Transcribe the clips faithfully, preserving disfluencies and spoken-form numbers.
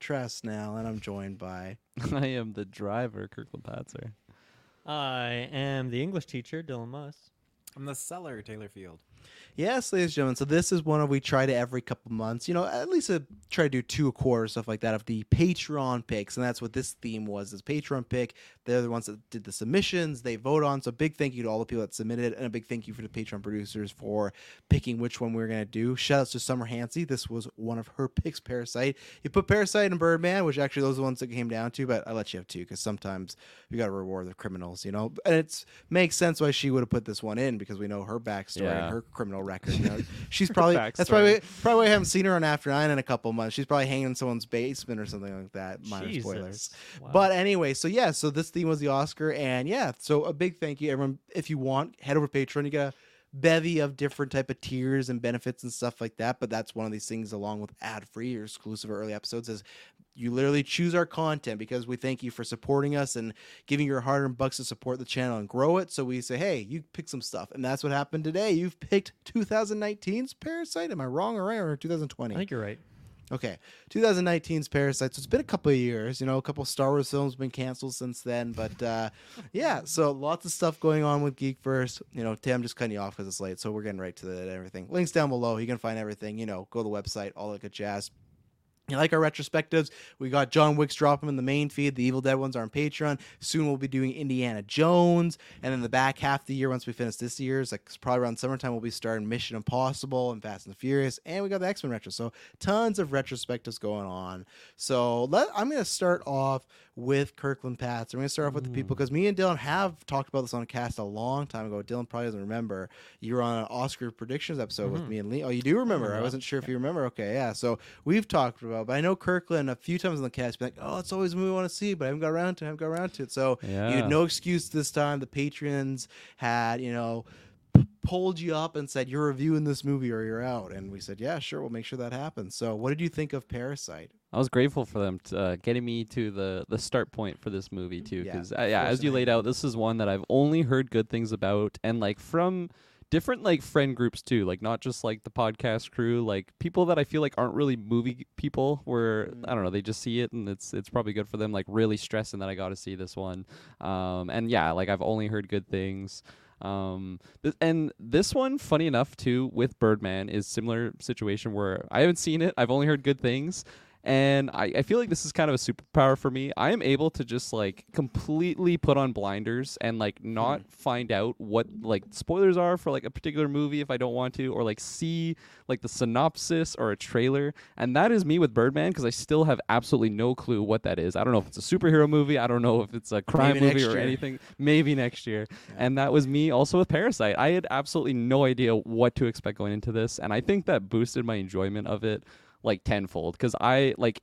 Tressnell, and I'm joined by... I am the driver, Kirk Lepatzer. I am the English teacher, Dylan Muss. I'm the seller, Taylor Field. Yes, ladies and gentlemen, so this is one of we try to every couple months, you know, at least a, try to do two a quarter, stuff like that, of the Patreon picks, and that's what this theme was, this Patreon pick. They're the ones that did the submissions, they vote on, so big thank you to all the people that submitted, and a big thank you for the Patreon producers for picking which one we we're going to do. Shoutouts to Summer Hansey. This was one of her picks, Parasite. You put Parasite and Birdman, which actually those are the ones that came down to, but I let you have two, because sometimes you got to reward the criminals, you know, and it makes sense why she would have put this one in, because we know her backstory yeah. and her criminal record. You know? She's probably that's probably probably I haven't seen her on After Nine in a couple months. She's probably hanging in someone's basement or something like that. Minor Jesus. Spoilers. Wow. But anyway, so yeah, so this theme was the Oscar, and yeah, so a big thank you, everyone. If you want, head over to Patreon. You got a bevy of different type of tiers and benefits and stuff like that. But that's one of these things, along with ad free or exclusive or early episodes, is you literally choose our content, because we thank you for supporting us and giving your hard-earned bucks to support the channel and grow it. So we say, hey, you pick some stuff. And that's what happened today. You've picked twenty nineteen's Parasite. Am I wrong or right? Or twenty twenty? I think you're right. Okay. twenty nineteen's Parasite. So it's been a couple of years. You know, a couple of Star Wars films have been canceled since then. But, uh, yeah, so lots of stuff going on with Geekverse. You know, Tim, just cutting you off because it's late. So we're getting right to that everything. Links down below. You can find everything. You know, go to the website, all that good jazz. You like our retrospectives? We got John Wick's dropping in the main feed. The Evil Dead ones are on Patreon. Soon we'll be doing Indiana Jones. And then the back half of the year, once we finish this year's, like probably around summertime, we'll be starting Mission Impossible and Fast and the Furious. And we got the X-Men retro. So tons of retrospectives going on. So let, I'm going to start off with Kirkland Pats. I'm going to start off with mm. the people, because me and Dylan have talked about this on a cast a long time ago. Dylan probably doesn't remember. You were on an Oscar predictions episode mm-hmm. with me and Lee. Oh, you do remember. I, I wasn't sure yeah. if you remember. Okay, yeah. So we've talked about, but I know Kirkland a few times on the cast, been like, oh, it's always a movie we want to see, but I haven't got around to it. I haven't got around to it. So yeah. you had no excuse this time. The patrons had, you know, p- pulled you up and said, you're reviewing this movie or you're out. And we said, yeah, sure, we'll make sure that happens. So what did you think of Parasite? I was grateful for them to, uh, getting me to the, the start point for this movie, too. Because, yeah, uh, yeah as you laid out, this is one that I've only heard good things about, and, like, from different, like, friend groups, too. Like, not just, like, the podcast crew. Like, people that I feel like aren't really movie people where, mm. I don't know, they just see it, and it's it's probably good for them. Like, really stressing that I got to see this one. Um, and, yeah, like, I've only heard good things. Um, th- and this one, funny enough, too, with Birdman is similar situation where I haven't seen it. I've only heard good things. And I, I feel like this is kind of a superpower for me. I am able to just like completely put on blinders and like not mm. find out what like spoilers are for like a particular movie if I don't want to, or like see like the synopsis or a trailer. And that is me with Birdman, because I still have absolutely no clue what that is. I don't know if it's a superhero movie. I don't know if it's a crime Maybe movie or anything. Maybe next year. Yeah. And that was me also with Parasite. I had absolutely no idea what to expect going into this. And I think that boosted my enjoyment of it like tenfold, because I like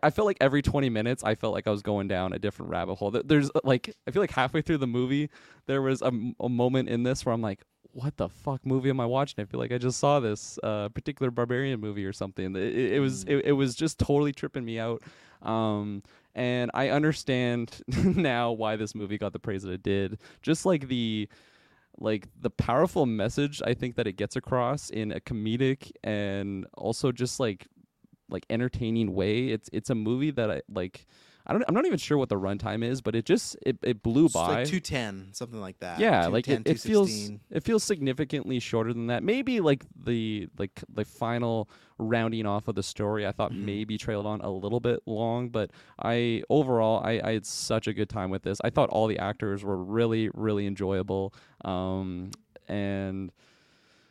I felt like every twenty minutes I felt like I was going down a different rabbit hole. There's like, I feel like halfway through the movie there was a, a moment in this where I'm like, what the fuck movie am I watching? I feel like I just saw this uh, particular Barbarian movie or something. It, it, it was it, it was just totally tripping me out. Um, and I understand now why this movie got the praise that it did. Just like the like the powerful message I think that it gets across in a comedic and also just like like entertaining way. It's it's a movie that I like. I don't. I'm not even sure what the runtime is, but it just it, it blew it's by. Like two ten, something like that. Yeah, like it, it feels it feels significantly shorter than that. Maybe like the like the final rounding off of the story, I thought mm-hmm. maybe trailed on a little bit long, but I overall I, I had such a good time with this. I thought all the actors were really really enjoyable, um, and.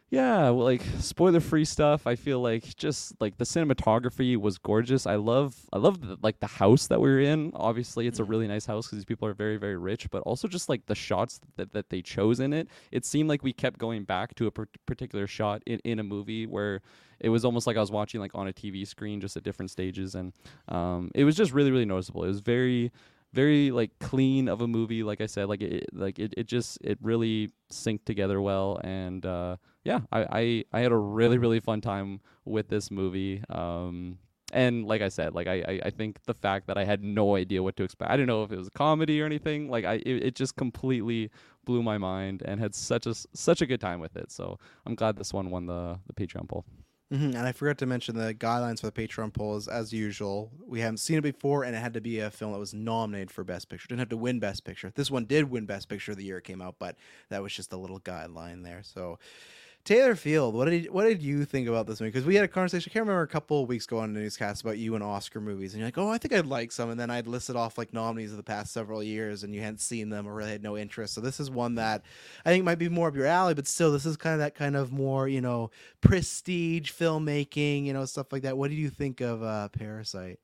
Yeah, well, like spoiler-free stuff. I feel like just like the cinematography was gorgeous. I love, I love the, like the house that we were in. Obviously, it's a really nice house because these people are very, very rich. But also just like the shots that, that they chose in it. It seemed like we kept going back to a per- particular shot in, in a movie where it was almost like I was watching like on a T V screen, just at different stages, and um, it was just really, really noticeable. It was very. Very like clean of a movie, like I said, like it, like it, it just it really synced together well, and uh, yeah, I, I, I had a really really fun time with this movie, um, and like I said, like I, I, I think the fact that I had no idea what to expect, I didn't know if it was a comedy or anything, like I it, it just completely blew my mind and had such a such a good time with it. So I'm glad this one won the the Patreon poll. Mm-hmm. And I forgot to mention the guidelines for the Patreon poll is, as usual, we haven't seen it before, and it had to be a film that was nominated for Best Picture. It didn't have to win Best Picture. This one did win Best Picture the year it came out, but that was just a little guideline there. So, Taylor Field, what did what did you think about this movie? Because we had a conversation, I can't remember, a couple of weeks ago on the newscast about you and Oscar movies, and you're like, oh, I think I'd like some, and then I'd listed off like nominees of the past several years, and you hadn't seen them or really had no interest. So this is one that I think might be more up your alley, but still, this is kind of that kind of more, you know, prestige filmmaking, you know, stuff like that. What did you think of uh, Parasite?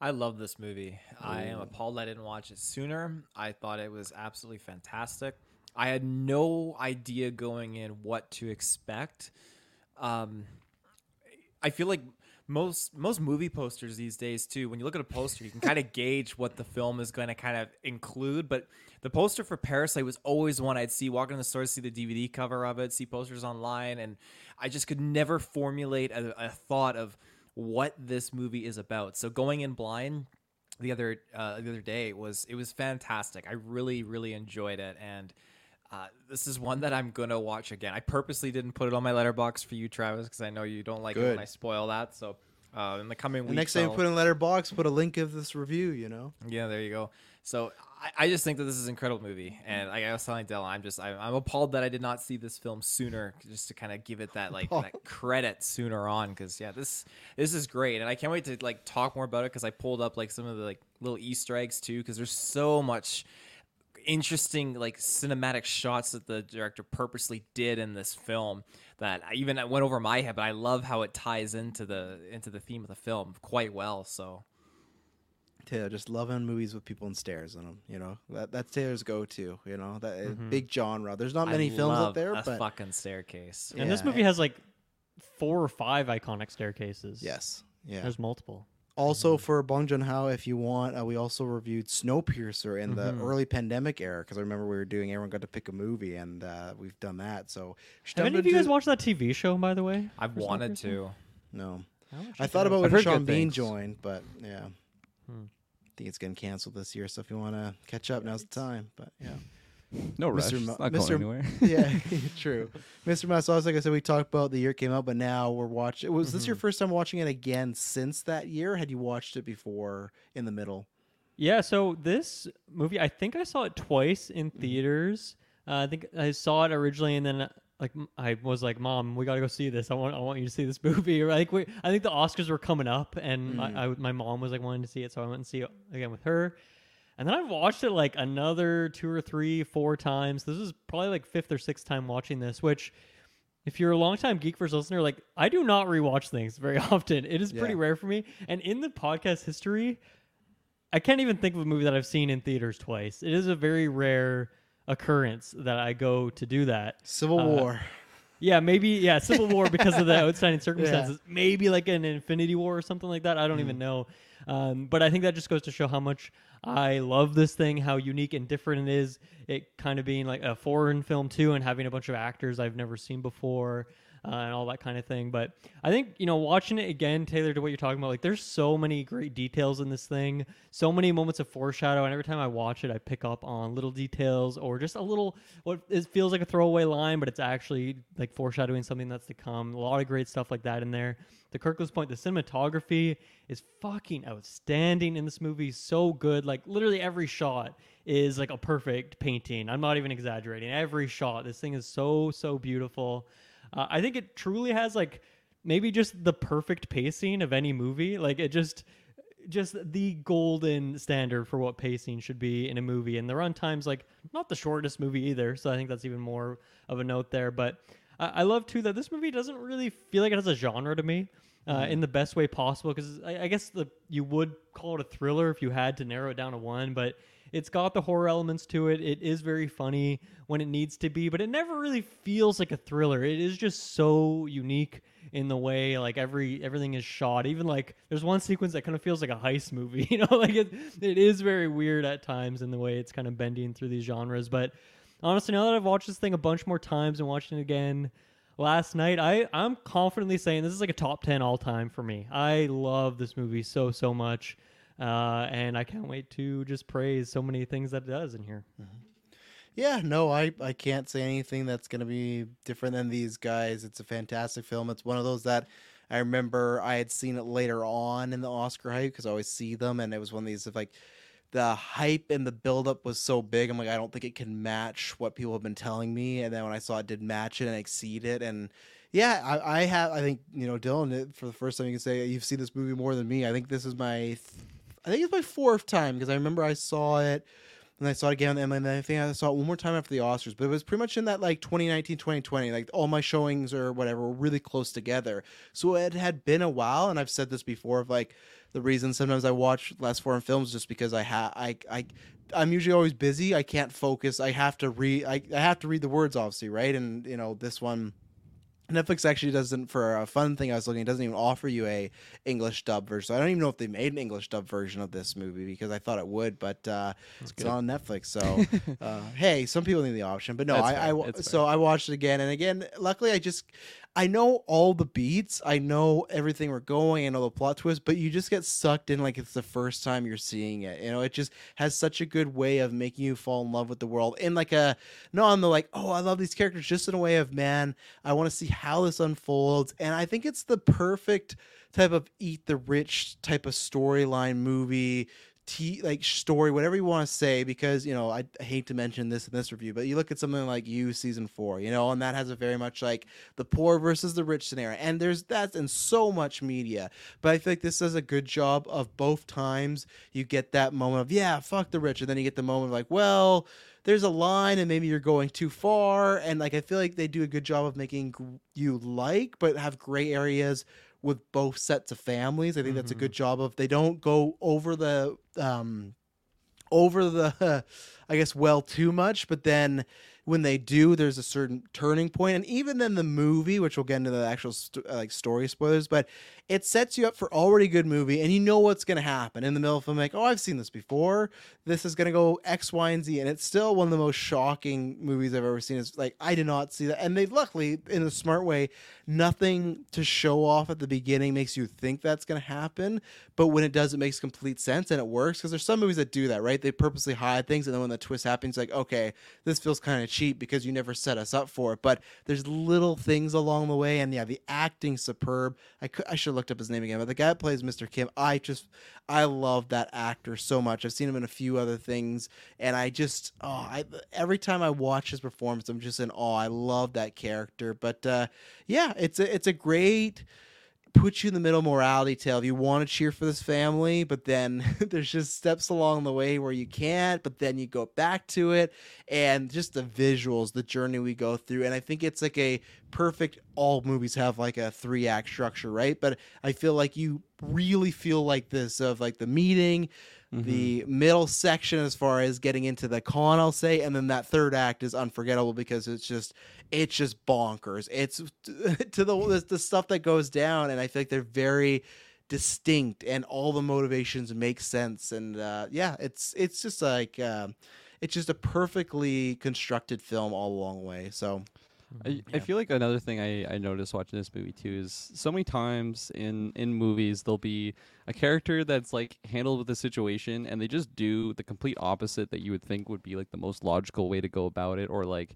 I love this movie. Ooh. I am appalled I didn't watch it sooner. I thought it was absolutely fantastic. I had no idea going in what to expect. Um, I feel like most most movie posters these days, too, when you look at a poster, you can kind of gauge what the film is going to kind of include. But the poster for Parasite was always one I'd see walking in the store, see the D V D cover of it, see posters online. And I just could never formulate a, a thought of what this movie is about. So going in blind the other uh, the other day was it was fantastic. I really, really enjoyed it. And Uh, this is one that I'm going to watch again. I purposely didn't put it on my Letterbox for you, Travis, because I know you don't like Good. it when I spoil that. So uh, in the coming weeks... The next time you put in Letterbox, put a link of this review, you know? Yeah, there you go. So I, I just think that this is an incredible movie. And like I was telling Della, I'm just I, I'm appalled that I did not see this film sooner, just to kind of give it that like oh. that credit sooner on. Because, yeah, this this is great. And I can't wait to like talk more about it, because I pulled up like some of the like little Easter eggs, too, because there's so much... interesting like cinematic shots that the director purposely did in this film that I even I went over my head, but I love how it ties into the into the theme of the film quite well. So Taylor, just loving movies with people and stairs in them, you know, that that's Taylor's go-to, you know, that mm-hmm. big genre. There's not many I films out there, a but fucking staircase. And yeah. This movie has like four or five iconic staircases. Yes, yeah, there's multiple. Also, for Bong Joon-ho, if you want, uh, we also reviewed Snowpiercer in the mm-hmm. early pandemic era, because I remember we were doing, everyone got to pick a movie, and uh, we've done that. So, have any of you guys watched that T V show, by the way? I've wanted to. No. I, I thought about when Sean Bean joined, but yeah. Hmm. I think it's getting canceled this year, so if you want to catch up, now's the time. But yeah. No rush. Mister Mo- not Mister going anywhere. Yeah, true. Mister Maslow, like I said, we talked about the year it came out, but now we're watching. Was mm-hmm. this your first time watching it again since that year? Had you watched it before in the middle? Yeah. So this movie, I think I saw it twice in theaters. Uh, I think I saw it originally, and then like I was like, "Mom, we gotta go see this. I want, I want you to see this movie." Like, we, I think the Oscars were coming up, and mm. I, I, my mom was like wanting to see it, so I went and see it again with her. And then I watched it like another two or three, four times. This is probably like fifth or sixth time watching this, which, if you're a longtime Geekverse listener, like I do not rewatch things very often. It is yeah. pretty rare for me. And in the podcast history, I can't even think of a movie that I've seen in theaters twice. It is a very rare occurrence that I go to do that. Civil uh, War. Yeah, maybe. Yeah, Civil War because of the outstanding circumstances. Yeah. Maybe like an Infinity War or something like that. I don't mm. even know. Um, but I think that just goes to show how much I love this thing, how unique and different it is. It kind of being like a foreign film too, and having a bunch of actors I've never seen before uh, and all that kind of thing. But I think, you know, watching it again, Taylor, to what you're talking about, like there's so many great details in this thing, so many moments of foreshadow. And every time I watch it, I pick up on little details or just a little, what it feels like a throwaway line, but it's actually like foreshadowing something that's to come. A lot of great stuff like that in there. To Kirkland's point, the cinematography is fucking outstanding in this movie. So good. Like literally every shot is like a perfect painting. I'm not even exaggerating. Every shot. This thing is so, so beautiful. Uh, I think it truly has like maybe just the perfect pacing of any movie. Like it just, just the golden standard for what pacing should be in a movie. And the runtime's like not the shortest movie either. So I think that's even more of a note there. But I love, too, that this movie doesn't really feel like it has a genre to me uh, mm. in the best way possible, because I, I guess the, you would call it a thriller if you had to narrow it down to one, but it's got the horror elements to it. It is very funny when it needs to be, but it never really feels like a thriller. It is just so unique in the way like every everything is shot. Even like there's one sequence that kind of feels like a heist movie. You know, like it, it is very weird at times in the way it's kind of bending through these genres, but honestly, now that I've watched this thing a bunch more times and watched it again last night, I, I'm confidently saying this is like a top ten all time for me. I love this movie so, so much. Uh, and I can't wait to just praise so many things that it does in here. Mm-hmm. Yeah, no, I, I can't say anything that's going to be different than these guys. It's a fantastic film. It's one of those that I remember I had seen it later on in the Oscar hype, because I always see them. And it was one of these of like, the hype and the buildup was so big. I'm like, I don't think it can match what people have been telling me. And then when I saw it did match it and exceed it. And yeah, I, I have, I think, you know, Dylan, for the first time you can say you've seen this movie more than me. I think this is my, th- I think it's my fourth time, because I remember I saw it and I saw it again. And then I think I saw it one more time after the Oscars, but it was pretty much in that like twenty nineteen, twenty twenty, like all my showings or whatever were really close together. So it had been a while. And I've said this before of like, the reason sometimes I watch less foreign films just because I ha I I I'm usually always busy. I can't focus. I have to read. I, I have to read the words, obviously, right? And you know, this one, Netflix actually doesn't. For a fun thing I was looking, it doesn't even offer you a English dub version. So I don't even know if they made an English dub version of this movie, because I thought it would, but uh, it's good. On Netflix. So uh, hey, some people need the option, but no, That's I, I so I watched it again and again. Luckily, I just. I know all the beats. I know everything we're going and all the plot twists, but you just get sucked in like it's the first time you're seeing it. You know, it just has such a good way of making you fall in love with the world in like a, no, on the like, oh, I love these characters, just in a way of, man, I want to see how this unfolds. And I think it's the perfect type of eat the rich type of storyline movie. T- like story, whatever you want to say, because, you know, I, I hate to mention this in this review, but you look at something like You season four, you know, and that has a very much like the poor versus the rich scenario. And there's that in so much media, but I think this does a good job of both times. You get that moment of, yeah, fuck the rich. And then you get the moment of like, well, there's a line and maybe you're going too far. And like, I feel like they do a good job of making you like, but have gray areas with both sets of families. I think mm-hmm. that's a good job of, they don't go over the, um, over the, I guess, well too much, but then when they do, there's a certain turning point. And even then the movie, which we'll get into the actual st- like story spoilers, but it sets you up for already good movie and you know what's going to happen in the middle of the film. Like, oh, I've seen this before. This is going to go X, Y, and Z. And it's still one of the most shocking movies I've ever seen. It's like, I did not see that. And they luckily, in a smart way, nothing to show off at the beginning makes you think that's going to happen. But when it does, it makes complete sense and it works, because there's some movies that do that, right? They purposely hide things. And then when the twist happens, like, okay, this feels kind of cheap. cheap because you never set us up for it. But there's little things along the way, and yeah, the acting's superb. I could, I should have looked up his name again, but the guy that plays Mister Kim, I just I love that actor so much. I've seen him in a few other things, and I just oh, I every time I watch his performance, I'm just in awe. I love that character. But uh, yeah, it's a, it's a great. Put you in the middle morality tale. If you want to cheer for this family, but then there's just steps along the way where you can't, but then you go back to it, and just the visuals, the journey we go through. And I think it's like a perfect, all movies have like a three act structure, right? But I feel like you really feel like this of like the meeting, mm-hmm. the middle section as far as getting into the con, I'll say, and then that third act is unforgettable because it's just it's just bonkers. It's to the the stuff that goes down, and I feel like they're very distinct, and all the motivations make sense. And uh, yeah, it's it's just like um, it's just a perfectly constructed film all along the way. So. I, yeah. I feel like another thing I, I noticed watching this movie too is so many times in, in movies there'll be a character that's like handled with the situation, and they just do the complete opposite that you would think would be like the most logical way to go about it, or like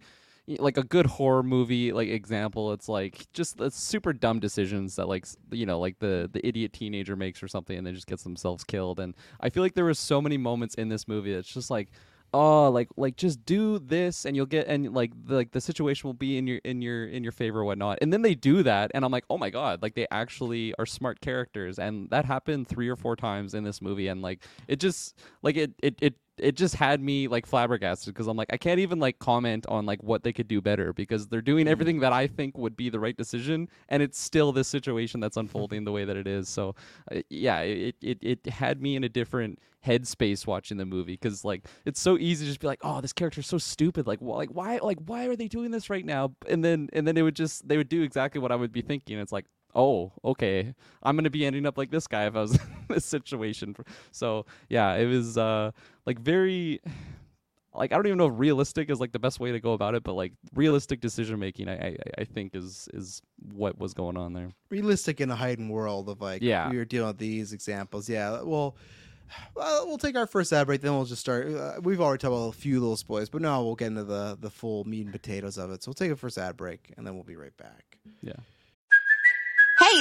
like a good horror movie like example, it's like just the super dumb decisions that like you know like the, the idiot teenager makes or something, and they just gets themselves killed. And I feel like there was so many moments in this movie that's just like, oh, like like just do this and you'll get, and like the, like the situation will be in your in your in your favor or whatnot. And then they do that, and I'm like, oh my god, like they actually are smart characters. And that happened three or four times in this movie, and like it just like it it it, it just had me like flabbergasted, because I'm like, I can't even like comment on like what they could do better, because they're doing everything that I think would be the right decision, and it's still this situation that's unfolding the way that it is. So uh, yeah, it, it it had me in a different headspace watching the movie, because like it's so easy to just be like, oh, this character's so stupid, like wh- like why like why are they doing this right now? And then and then they would just they would do exactly what I would be thinking. It's like, oh, okay, I'm gonna be ending up like this guy if I was in this situation. So yeah, it was uh like very like I don't even know if realistic is like the best way to go about it, but like realistic decision making, I, I I think is is what was going on there. Realistic in a heightened world of like, yeah, we were dealing with these examples. Yeah, well. Well, we'll take our first ad break, then we'll just start. Uh, we've already talked about a few little spoilers, but now we'll get into the, the full meat and potatoes of it. So we'll take a first ad break, and then we'll be right back. Yeah. Hey,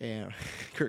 Yeah.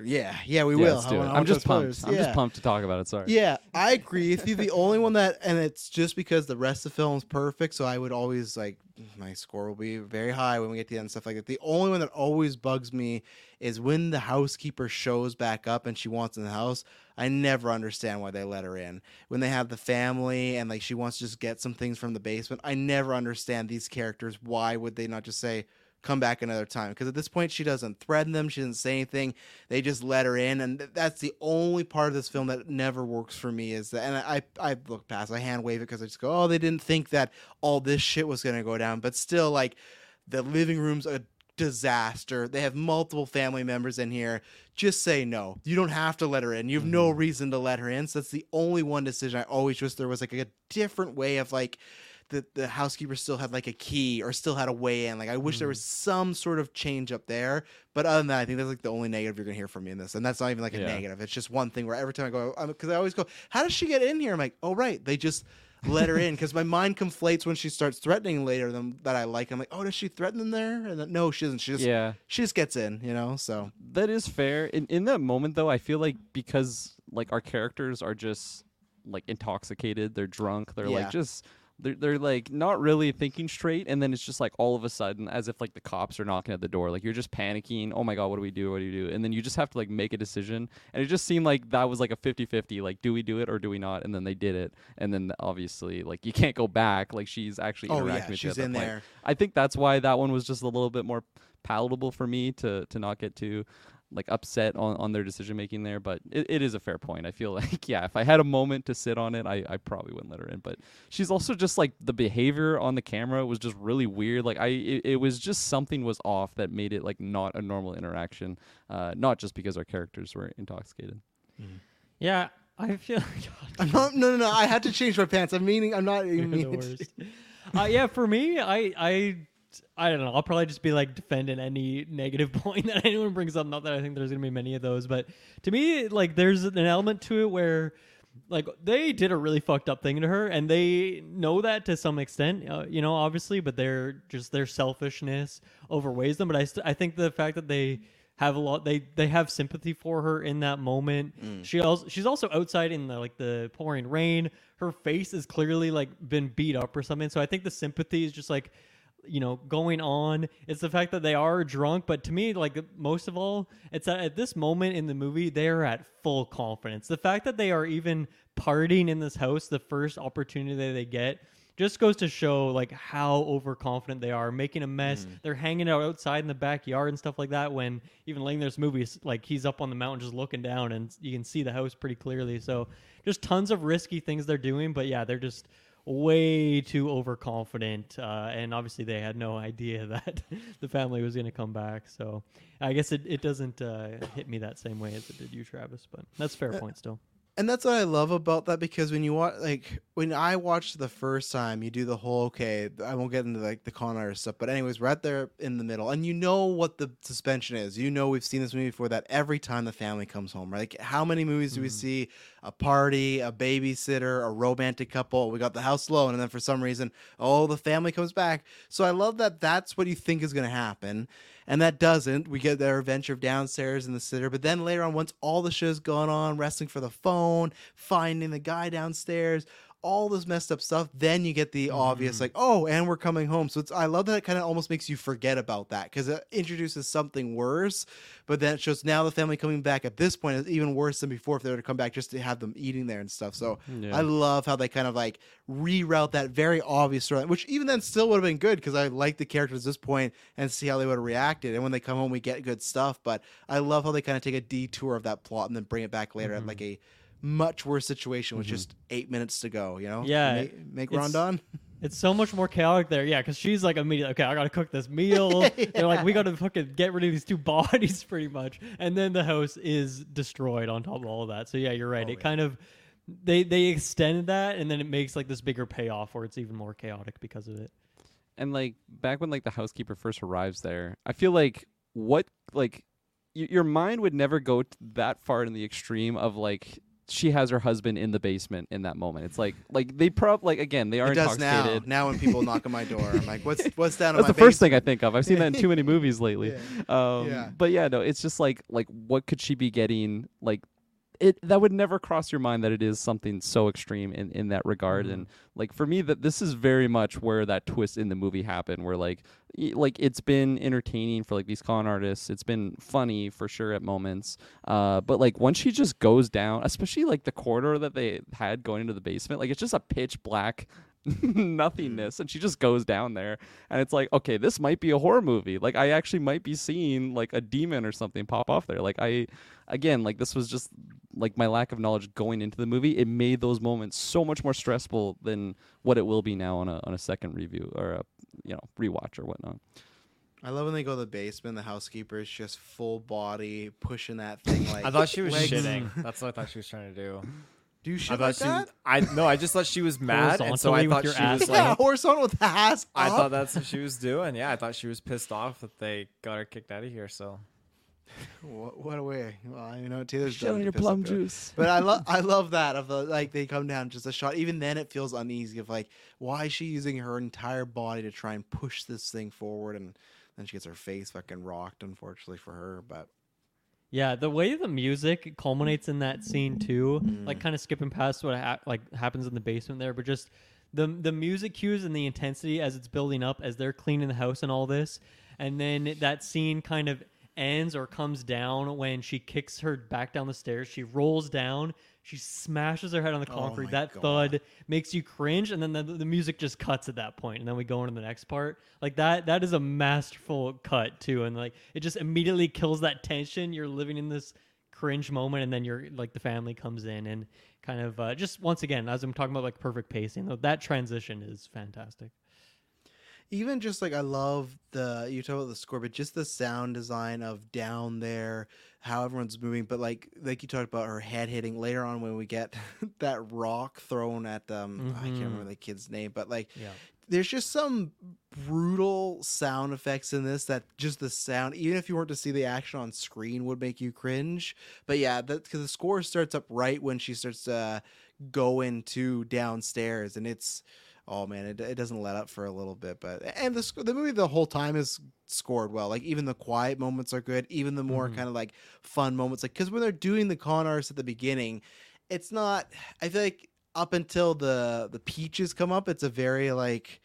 Yeah, yeah, we yeah, will. Let's do it. I'm just pumped. Yeah. I'm just pumped to talk about it. Sorry. Yeah, I agree with you. The only one that, and it's just because the rest of the film's perfect, so I would always like my score will be very high when we get to the end, stuff like that. The only one that always bugs me is when the housekeeper shows back up and she wants in the house. I never understand why they let her in when they have the family and like she wants to just get some things from the basement. I never understand these characters. Why would they not just say, come back another time? Because at this point she doesn't threaten them, she doesn't say anything, they just let her in. And th- that's the only part of this film that never works for me, is that, and I I look past, I hand wave it because I just go, oh, they didn't think that all this shit was going to go down. But still, like, the living room's a disaster, they have multiple family members in here. Just say no, you don't have to let her in, you have mm-hmm. no reason to let her in. So that's the only one decision. I always wish there was like a different way of like the the housekeeper still had like a key or still had a way in. Like, I wish mm. there was some sort of change up there. But other than that, I think that's like the only negative you're gonna hear from me in this. And that's not even like a yeah. negative. It's just one thing where every time I go, because I always go, how does she get in here? I'm like, oh right, they just let her in. Because my mind conflates when she starts threatening later them that I like. I'm like, oh, does she threaten them there? And then, no, she doesn't. She just yeah. she just gets in, you know. So that is fair. In in that moment though, I feel like because like our characters are just like intoxicated, they're drunk, they're yeah. like just. They're, they're like not really thinking straight, and then it's just like all of a sudden, as if like the cops are knocking at the door, like you're just panicking, oh my god, what do we do, what do you do? And then you just have to like make a decision, and it just seemed like that was like a fifty-fifty, like do we do it or do we not? And then they did it, and then obviously like you can't go back, like she's actually oh, interacting yeah, with she's you at in that there. Point. I think that's why that one was just a little bit more palatable for me to to not get too like upset on, on their decision making there, but it, it is a fair point. I feel like, yeah, if I had a moment to sit on it, I, I probably wouldn't let her in. But she's also just like the behavior on the camera was just really weird. Like I, it, it was just something was off that made it like not a normal interaction. Uh, not just because our characters were intoxicated. Mm. Yeah, I feel. I'm not, no, no, no. I had to change my pants. I'm meaning. I'm not even the worst. uh, yeah, for me, I, I. I don't know. I'll probably just be like defending any negative point that anyone brings up. Not that I think there's going to be many of those, but to me, like there's an element to it where like they did a really fucked up thing to her and they know that to some extent, uh, you know, obviously, but they're just their selfishness overweighs them. But I, st- I think the fact that they have a lot, they, they have sympathy for her in that moment. Mm. She also, she's also outside in the, like the pouring rain. Her face is clearly like been beat up or something. So I think the sympathy is just like, you know, going on. It's the fact that they are drunk, but to me, like, most of all, it's that at this moment in the movie, they are at full confidence. The fact that they are even partying in this house the first opportunity that they get just goes to show, like, how overconfident they are, making a mess. Mm. They're hanging out outside in the backyard and stuff like that, when even later in this movie, like, he's up on the mountain just looking down, and you can see the house pretty clearly. So just tons of risky things they're doing, but yeah, they're just way too overconfident, uh, and obviously they had no idea that the family was going to come back. So I guess it, it doesn't uh, hit me that same way as it did you, Travis, but that's a fair uh, point still. And that's what I love about that, because when you watch, like, when I watched the first time, you do the whole, okay, I won't get into, like, the con artist stuff, but anyways, we're right there in the middle, and you know what the suspension is. You know, we've seen this movie before, that every time the family comes home, right? Like, how many movies mm-hmm. do we see? A party, a babysitter, a romantic couple. We got the house alone, and then for some reason, oh, the family comes back. So I love that that's what you think is going to happen. And that doesn't. We get their adventure downstairs in the sitter. But then later on, once all the show's gone on, wrestling for the phone, finding the guy downstairs, all this messed up stuff, then you get the mm-hmm. obvious, like, oh, and we're coming home. So it's, I love that it kind of almost makes you forget about that, because it introduces something worse. But then it shows now the family coming back at this point is even worse than before, if they were to come back just to have them eating there and stuff. So yeah. I love how they kind of, like, reroute that very obvious storyline, which even then still would have been good, because I like the characters at this point and see how they would have reacted. And when they come home, we get good stuff. But I love how they kind of take a detour of that plot and then bring it back later mm-hmm. at, like, a much worse situation with mm-hmm. just eight minutes to go, you know? Yeah. Make, make Rondon. It's so much more chaotic there. Yeah, because she's like immediately, okay, I got to cook this meal. yeah. They're like, we got to fucking get rid of these two bodies pretty much. And then the house is destroyed on top of all of that. So yeah, you're right. Oh, it yeah. kind of, they, they extended that, and then it makes, like, this bigger payoff where it's even more chaotic because of it. And, like, back when, like, the housekeeper first arrives there, I feel like what, like, y- your mind would never go t- that far in the extreme of, like, she has her husband in the basement in that moment. It's like, like they probably, like, again, they are it does intoxicated. Now. now when people knock on my door, I'm like, what's what's down on my basement? That's the first thing I think of. I've seen that in too many movies lately. Yeah. Um, yeah. But yeah, no, it's just like, like what could she be getting? Like, it that would never cross your mind that it is something so extreme in, in that regard. Mm-hmm. And, like, for me, that this is very much where that twist in the movie happened, where, like, y- like it's been entertaining for, like, these con artists. It's been funny for sure at moments. Uh, but, like, once she just goes down, especially, like, the corridor that they had going into the basement, like, it's just a pitch black nothingness, and she just goes down there, and it's like, okay, this might be a horror movie. Like, I actually might be seeing, like, a demon or something pop off there. Like, I again, like, this was just, like, my lack of knowledge going into the movie. It made those moments so much more stressful than what it will be now on a on a second review or a, you know, rewatch or whatnot. I love when they go to the basement. The housekeeper is just full body pushing that thing. Like, I thought she was legs. shitting. That's what I thought she was trying to do. Do you shit I like that? Was, I no, I just thought she was mad, and so I thought she ass. was like, yeah, horizontal with the ass. I up. thought that's what she was doing. Yeah, I thought she was pissed off that they got her kicked out of here. So, what, what a way! Well, you know, Taylor's showing your plum juice. But I love, I love that of the, like, they come down just a shot. Even then, it feels uneasy of, like, why is she using her entire body to try and push this thing forward, and then she gets her face fucking rocked, unfortunately for her, but. Yeah, the way the music culminates in that scene too, mm. like, kind of skipping past what ha- like happens in the basement there, but just the the music cues and the intensity as it's building up, as they're cleaning the house and all this, and then that scene kind of ends or comes down when she kicks her back down the stairs. She rolls down, she smashes her head on the concrete. Oh that God. Thud makes you cringe, and then the, the music just cuts at that point, and then we go into the next part. Like, that that is a masterful cut too, and, like, it just immediately kills that tension. You're living in this cringe moment, and then you're like, the family comes in, and kind of uh, just once again, as I'm talking about, like, perfect pacing, though, that transition is fantastic. Even just, like, I love the, you talk about the score, but just the sound design of down there, how everyone's moving. But, like, like you talked about her head hitting later on when we get that rock thrown at them. Mm-hmm. I can't remember the kid's name, but, like, yeah. There's just some brutal sound effects in this that just the sound, even if you weren't to see the action on screen, would make you cringe. But yeah, that's because the score starts up right when she starts uh, going to downstairs, and it's, oh man, it it doesn't let up for a little bit, but and the the movie the whole time is scored well. Like, even the quiet moments are good, even the more mm-hmm. kind of, like, fun moments. Like, because when they're doing the con artists at the beginning, it's not. I feel like up until the the peaches come up, it's a very, like,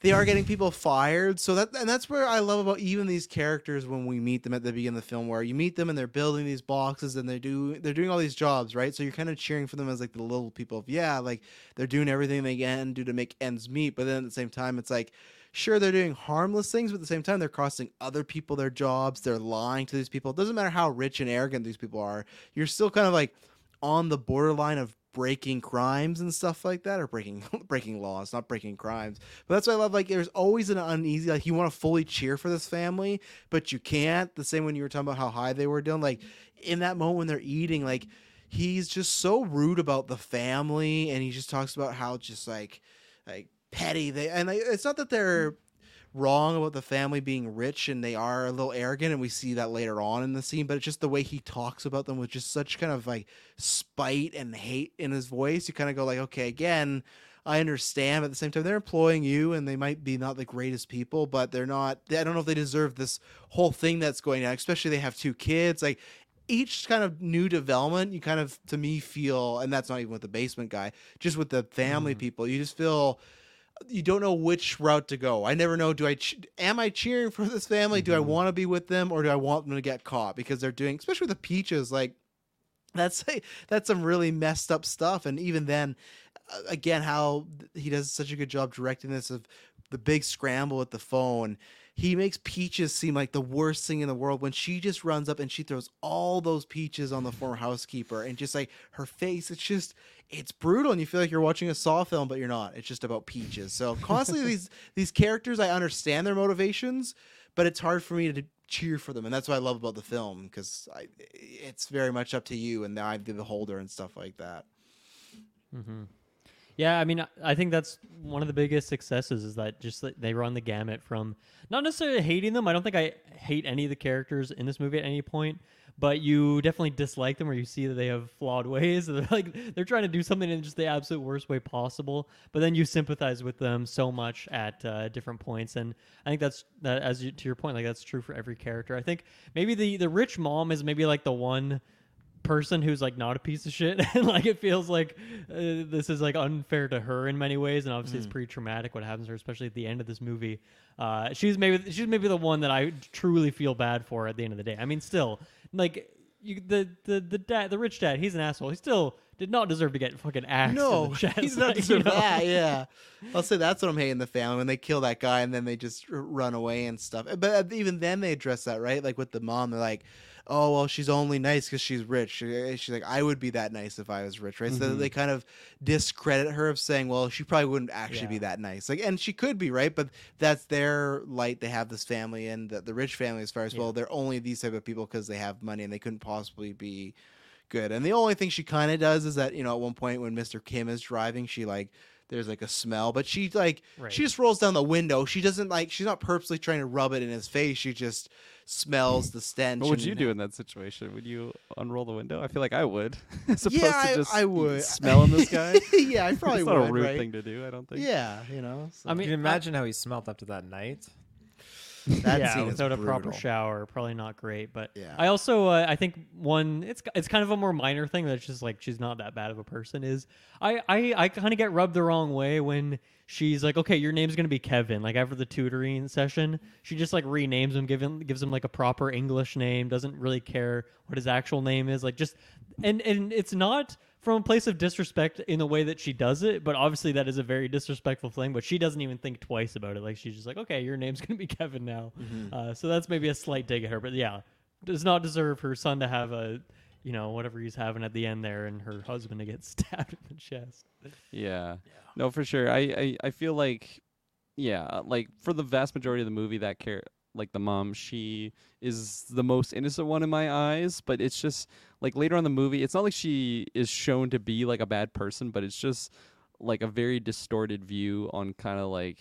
they are getting people fired. So that, and that's where I love about even these characters when we meet them at the beginning of the film, where you meet them and they're building these boxes and they do, they're doing all these jobs, right? So you're kind of cheering for them as like the little people of, yeah, like they're doing everything they can do to make ends meet. But then at the same time, it's like, sure, they're doing harmless things, but at the same time, they're costing other people their jobs. They're lying to these people. It doesn't matter how rich and arrogant these people are. You're still kind of like on the borderline of breaking crimes and stuff like that, or breaking breaking laws, not breaking crimes. But that's what I love. Like, there's always an uneasy, like you want to fully cheer for this family, but you can't. The same when you were talking about how high they were doing. Like in that moment when they're eating, like he's just so rude about the family, and he just talks about how just like like. petty they and like, it's not that they're wrong about the family being rich, and they are a little arrogant, and we see that later on in the scene, but it's just the way he talks about them with just such kind of like spite and hate in his voice. You kind of go like, okay, again, I understand, but at the same time, they're employing you, and they might be not the greatest people, but they're not, I don't know if they deserve this whole thing that's going on, especially they have two kids. Like each kind of new development, you kind of, to me, feel, and that's not even with the basement guy, just with the family mm. people, you just feel you don't know which route to go. I never know. Do I, am I cheering for this family? Mm-hmm. Do I want to be with them, or do I want them to get caught? Because they're doing, especially with the peaches, like that's, that's some really messed up stuff. And even then again, how he does such a good job directing this of the big scramble with the phone. He makes peaches seem like the worst thing in the world when she just runs up and she throws all those peaches on the former housekeeper, and just like her face, it's just, it's brutal, and you feel like you're watching a Saw film, but you're not. It's just about peaches. So constantly these these characters, I understand their motivations, but it's hard for me to cheer for them, and that's what I love about the film, because it's very much up to you, and I'm the beholder and stuff like that. Mm-hmm. Yeah, I mean, I think that's one of the biggest successes, is that just that they run the gamut from not necessarily hating them. I don't think I hate any of the characters in this movie at any point, but you definitely dislike them, or you see that they have flawed ways. They're like, they're trying to do something in just the absolute worst way possible, but then you sympathize with them so much at uh, different points. And I think that's, that, as you, to your point, like that's true for every character. I think maybe the, the rich mom is maybe like the one person who's like not a piece of shit, and like it feels like uh, this is like unfair to her in many ways, and obviously mm. it's pretty traumatic what happens to her, especially at the end of this movie. Uh, she's maybe she's maybe the one that I truly feel bad for at the end of the day. I mean, still, like you, the the the dad, the rich dad, he's an asshole. He still did not deserve to get fucking axed. No, in the chest. He's not deserve that. Yeah, I'll say that's what I'm hating the family, when they kill that guy and then they just run away and stuff. But even then they address that, right? Like with the mom, they're like, oh, well, she's only nice because she's rich. She, she's like, I would be that nice if I was rich, right? Mm-hmm. So they kind of discredit her of saying, well, she probably wouldn't actually yeah. be that nice. Like, and she could be, right? But that's their light. They have this family, and the, the rich family, as far as, yeah. well, they're only these type of people because they have money, and they couldn't possibly be good. And the only thing she kind of does is that, you know, at one point when Mister Kim is driving, she like, there's like a smell, but she like, right. she just rolls down the window. She doesn't like, she's not purposely trying to rub it in his face. She just smells the stench. What would you do in that situation? Would you unroll the window? I feel like I would. As opposed yeah, I, to just I would. Smelling this guy. Yeah, I probably it's would. It's not a rude right? thing to do, I don't think. Yeah, you know. So. I mean, you can imagine I, how he smelled after that night. That yeah, without a proper shower, probably not great. But yeah. I also, uh, I think one, it's it's kind of a more minor thing that's just like she's not that bad of a person. Is I I, I kind of get rubbed the wrong way when she's like, okay, your name's gonna be Kevin. Like after the tutoring session, she just like renames him, giving gives him like a proper English name. Doesn't really care what his actual name is. Like just and and it's not from a place of disrespect in the way that she does it, but obviously that is a very disrespectful thing, but she doesn't even think twice about it. Like she's just like, okay, your name's going to be Kevin now. Mm-hmm. Uh, so that's maybe a slight dig at her, but yeah, does not deserve her son to have a, you know, whatever he's having at the end there, and her husband to get stabbed in the chest. Yeah, yeah. No, for sure. I, I, I feel like, yeah, like for the vast majority of the movie, that character, like the mom, she is the most innocent one in my eyes, but it's just like later on in the movie, it's not like she is shown to be like a bad person, but it's just like a very distorted view on kind of like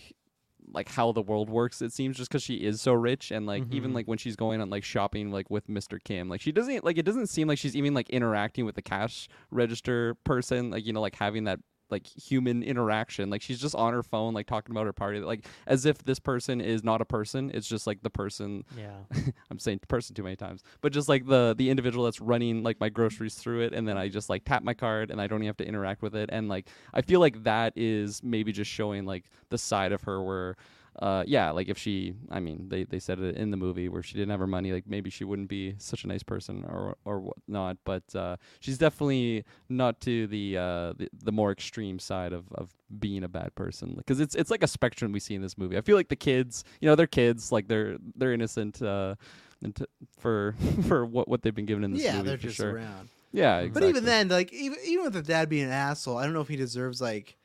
like how the world works, it seems, just because she is so rich. And like mm-hmm. even like when she's going on like shopping like with Mister Kim, like she doesn't like, it doesn't seem like she's even like interacting with the cash register person, like, you know, like having that like human interaction. Like she's just on her phone, like talking about her party, like as if this person is not a person. It's just like the person. Yeah. I'm saying person too many times, but just like the, the individual that's running like my groceries through it. And then I just like tap my card and I don't even have to interact with it. And like, I feel like that is maybe just showing like the side of her where, Uh, yeah, like if she, I mean, they, they said it in the movie where she didn't have her money, like maybe she wouldn't be such a nice person or or whatnot. But uh, she's definitely not to the uh, the, the more extreme side of, of being a bad person, because it's it's like a spectrum we see in this movie. I feel like the kids, you know, they're kids, like they're they're innocent uh, for for what what they've been given in this yeah, movie. Yeah, they're for just sure. around. Yeah, exactly. But even then, like even even with the dad being an asshole, I don't know if he deserves like.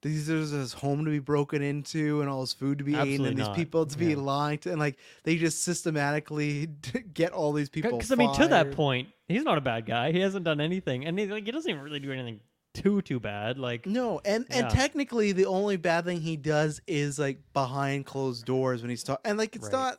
There's his home to be broken into and all his food to be Absolutely eaten and not. These people to be yeah. lying to. And, like, they just systematically get all these people Because, I mean, to that point, he's not a bad guy. He hasn't done anything. And, he, like, he doesn't even really do anything too, too bad. Like No, and, yeah. and technically the only bad thing he does is, like, behind closed doors when he's talking. And, like, it's right. not...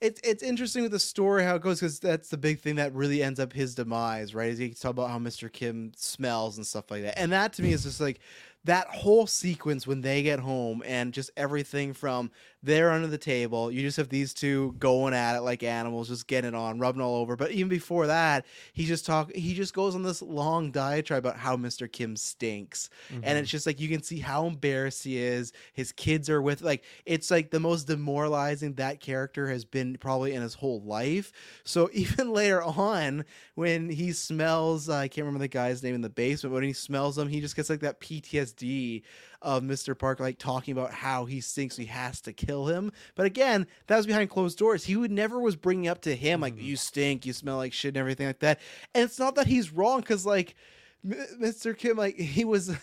It's it's interesting with the story how it goes, because that's the big thing that really ends up his demise, right? Is he talks about how Mister Kim smells and stuff like that. And that to me is just like that whole sequence when they get home and just everything from there under the table. You just have these two going at it like animals, just getting it on, rubbing all over. But even before that, he just talk he just goes on this long diatribe about how Mister Kim stinks. Mm-hmm. And it's just like you can see how embarrassed he is. His kids are with like it's like the most demoralizing that character has been. Probably in his whole life. So even later on, when he smells, uh, I can't remember the guy's name in the basement, but when he smells them, he just gets like that P T S D of Mister Park, like talking about how he thinks he has to kill him. But again, that was behind closed doors. He would never was bringing up to him like, you stink, you smell like shit and everything like that. And it's not that he's wrong, because like Mister Kim, like he was,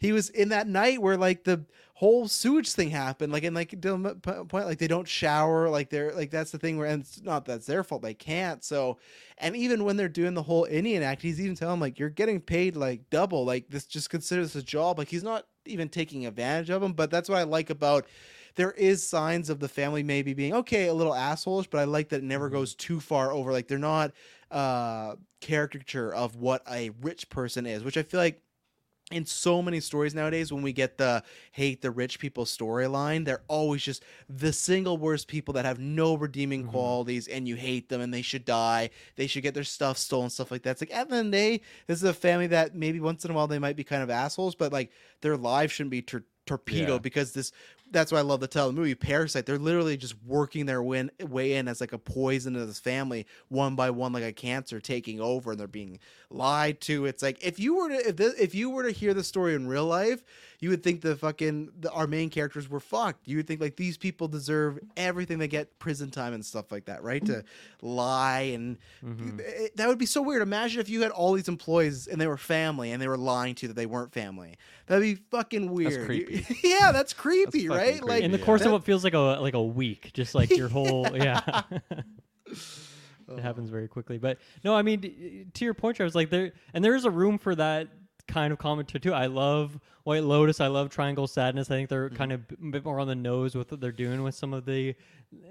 he was in that night where like the whole sewage thing happened, like and like point, like they don't shower, like they're like that's the thing where, and it's not that's their fault, they can't. So, and even when they're doing the whole Indian act, he's even telling them, like, you're getting paid like double, like this, just consider this a job. Like he's not even taking advantage of them. But that's what I like about. There is signs of the family maybe being okay, a little assholes, but I like that it never goes too far over. Like they're not uh, caricature of what a rich person is, which I feel like in so many stories nowadays, when we get the hate the rich people storyline, they're always just the single worst people that have no redeeming mm-hmm. qualities, and you hate them, and they should die. They should get their stuff stolen, stuff like that. It's like at the end of the day, this is a family that maybe once in a while they might be kind of assholes, but like their lives shouldn't be ter- torpedoed yeah. because this. That's why I love the title of the movie, Parasite. They're literally just working their win, way in as like a poison to this family, one by one, like a cancer taking over, and they're being lied to. It's like if you were to if this, if you were to hear the story in real life, you would think the fucking the, our main characters were fucked. You would think like these people deserve everything they get, prison time and stuff like that, right? To lie and mm-hmm. it, that would be so weird. Imagine if you had all these employees and they were family and they were lying to you that they weren't family. That'd be fucking weird. That's creepy. yeah, that's creepy, that's right? Right? Like, in the course yeah. of what feels like a like a week, just like your whole yeah, it happens very quickly. But no, I mean, to your point, I was like there, and there is a room for that kind of commentary too. I love White Lotus. I love Triangle Sadness. I think they're mm-hmm. kind of a bit more on the nose with what they're doing with some of the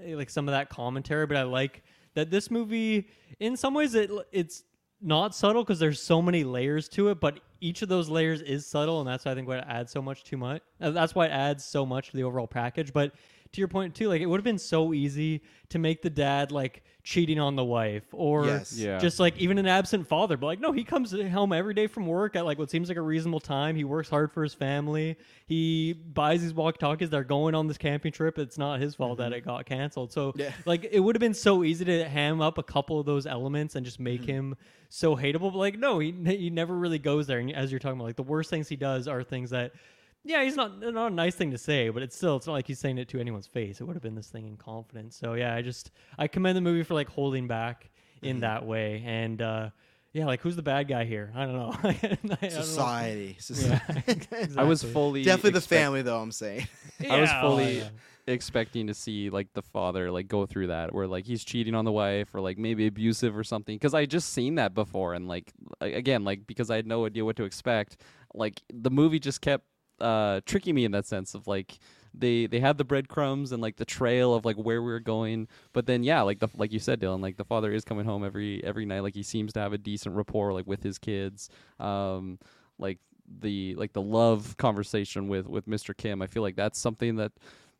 like some of that commentary. But I like that this movie, in some ways, it it's not subtle because there's so many layers to it, but each of those layers is subtle, and that's why I think why it adds so much too much. That's why it adds so much to the overall package. But to your point too, like it would have been so easy to make the dad like cheating on the wife, or yes. yeah. just like even an absent father. But like no, he comes home every day from work at like what seems like a reasonable time. He works hard for his family. He buys these walkie-talkies. They're going on this camping trip. It's not his fault mm-hmm. that it got canceled. So yeah. like it would have been so easy to ham up a couple of those elements and just make mm-hmm. him so hateable. But like no, he he never really goes there. And as you're talking about, like the worst things he does are things that, yeah, he's not not a nice thing to say, but it's still it's not like he's saying it to anyone's face. It would have been this thing in confidence. So yeah, I just I commend the movie for like holding back in mm-hmm. that way. And uh, yeah, like who's the bad guy here? I don't know. I don't Society. Know. Society. Yeah, exactly. I was fully definitely expect- the family though. I'm saying yeah, I was fully. Oh, yeah. expecting to see like the father like go through that where like he's cheating on the wife or like maybe abusive or something, because I just seen that before, and like again like because I had no idea what to expect, like the movie just kept uh tricking me in that sense of like they they had the breadcrumbs and like the trail of like where we were going, but then yeah like the like you said, Dylan, like the father is coming home every every night, like he seems to have a decent rapport like with his kids, um like the like the love conversation with with Mister Kim. I feel like that's something that,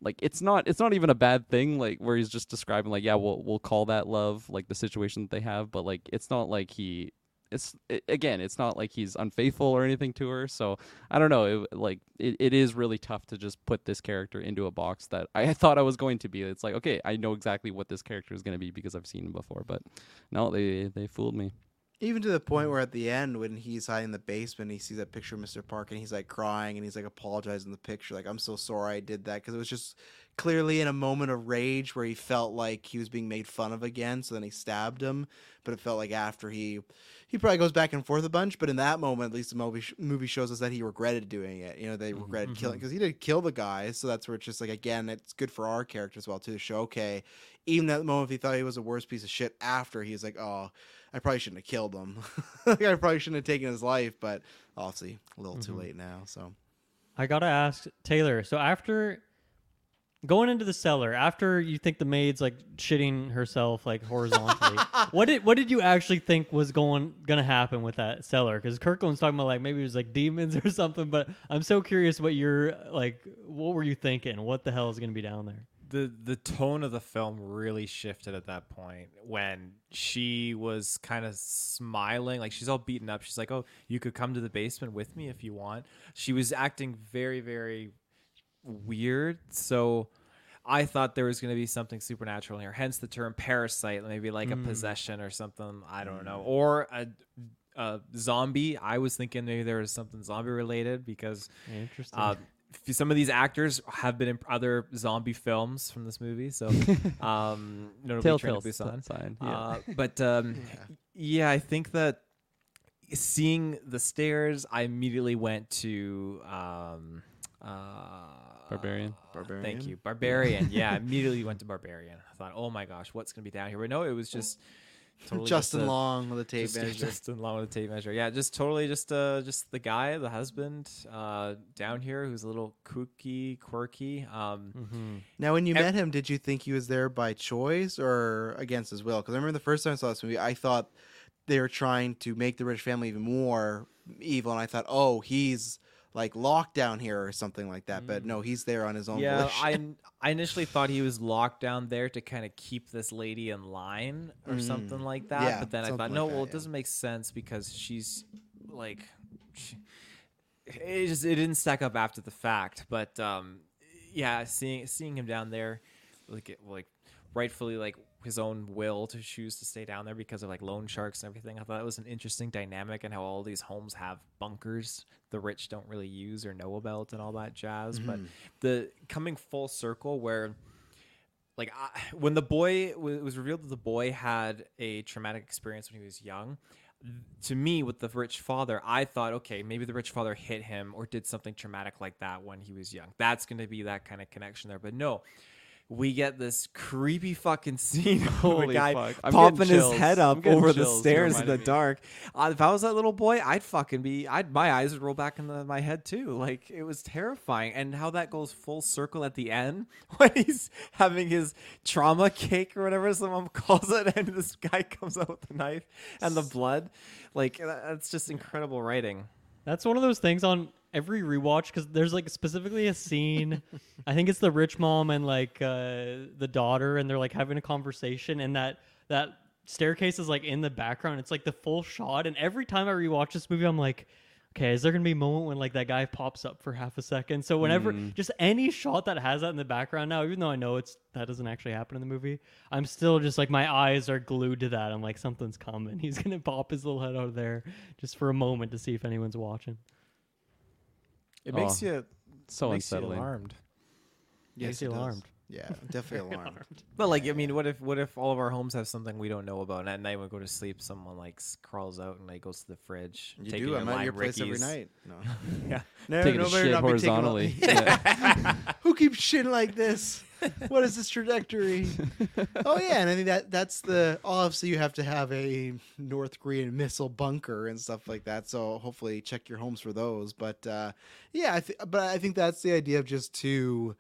like, it's not it's not even a bad thing, like, where he's just describing, like, yeah, we'll we'll call that love, like, the situation that they have, but, like, it's not like he it's it, again, it's not like he's unfaithful or anything to her. So I don't know, it, like it, it is really tough to just put this character into a box that I thought I was going to be. It's like, okay, I know exactly what this character is going to be because I've seen him before, but no, they they fooled me. Even to the point where at the end, when he's hiding in the basement, he sees that picture of Mister Park and he's like crying and he's like apologizing in the picture. Like, I'm so sorry I did that, because it was just clearly in a moment of rage where he felt like he was being made fun of again. So then he stabbed him. But it felt like after he he probably goes back and forth a bunch. But in that moment, at least the movie, sh- movie shows us that he regretted doing it. You know, they mm-hmm. regretted killing, because he did kill the guy. So that's where it's just like, again, it's good for our character as well, too, to show, okay, even at the moment, if he thought he was the worst piece of shit after, he's like, oh, I probably shouldn't have killed him. Like, I probably shouldn't have taken his life, but obviously a little mm-hmm. too late now. So I got to ask Taylor. So after going into the cellar, after you think the maid's like shitting herself, like, horizontally, what did, what did you actually think was going, going to happen with that cellar? Cause Kirkland's talking about, like, maybe it was like demons or something, but I'm so curious what you're like, what were you thinking? What the hell is going to be down there? the the tone of the film really shifted at that point when she was kind of smiling, like, she's all beaten up, she's like, oh, you could come to the basement with me if you want. She was acting very, very weird, so I thought there was going to be something supernatural here, hence the term parasite, maybe like mm. a possession or something, I don't mm. know, or a a zombie. I was thinking maybe there was something zombie related, because interesting uh, some of these actors have been in other zombie films from this movie, so um, notably Train to Busan. Yeah. Uh, but um, yeah. yeah, I think that seeing the stairs, I immediately went to um, uh, Barbarian. Barbarian. Thank you, Barbarian. Yeah, immediately went to Barbarian. I thought, oh my gosh, what's gonna be down here? But no, it was just. Totally Justin just a, Long with a tape just, measure. Justin Long with a tape measure. Yeah, just totally just uh just the guy, the husband uh down here who's a little kooky, quirky. Um, mm-hmm. Now, when you ev- met him, did you think he was there by choice or against his will? Because I remember the first time I saw this movie, I thought they were trying to make the rich family even more evil, and I thought, oh, he's like locked down here or something like that. Mm. But no, he's there on his own. Yeah, I, I initially thought he was locked down there to kind of keep this lady in line or mm. something like that. Yeah, but then I thought, like no, that, well, yeah. it doesn't make sense because she's like, she, it just it didn't stack up after the fact. But um, yeah, seeing seeing him down there, like it, like rightfully like his own will to choose to stay down there because of like loan sharks and everything. I thought it was an interesting dynamic and how all these homes have bunkers the rich don't really use or know about and all that jazz. Mm-hmm. But the coming full circle where like I, when the boy w- it was revealed that the boy had a traumatic experience when he was young, to me with the rich father, I thought, okay, maybe the rich father hit him or did something traumatic like that when he was young. That's going to be that kind of connection there. But no, we get this creepy fucking scene of a guy popping his head up over the stairs in the dark. Uh, if I was that little boy, I'd fucking be, I'd my eyes would roll back in the, my head too. Like, it was terrifying. And how that goes full circle at the end when he's having his trauma cake or whatever someone calls it, and this guy comes out with the knife and the blood. Like, that's just incredible writing. That's one of those things on every rewatch, because there's like specifically a scene, I think it's the rich mom and like uh, the daughter, and they're like having a conversation, and that that staircase is like in the background. It's like the full shot, and every time I rewatch this movie, I'm like, okay, is there gonna be a moment when like that guy pops up for half a second? So whenever mm. just any shot that has that in the background now, even though I know it's that doesn't actually happen in the movie, I'm still just like my eyes are glued to that. I'm like, something's coming. He's gonna pop his little head out of there just for a moment to see if anyone's watching. It makes oh, you so it makes unsettling. You alarmed. Yes, makes you it alarmed. Does. Yeah, definitely alarmed. alarmed. But like, I mean, what if what if all of our homes have something we don't know about? And at night when we go to sleep, someone like crawls out and like goes to the fridge. You do. I'm at your Ricky's. place every night. No. yeah. No, taking no, no, shit not horizontally. Be taking Who keeps shit like this? What is this trajectory? Oh yeah, and I think that that's the obviously you have to have a North Korean missile bunker and stuff like that. So hopefully check your homes for those. But uh, yeah, I th- but I think that's the idea of just to.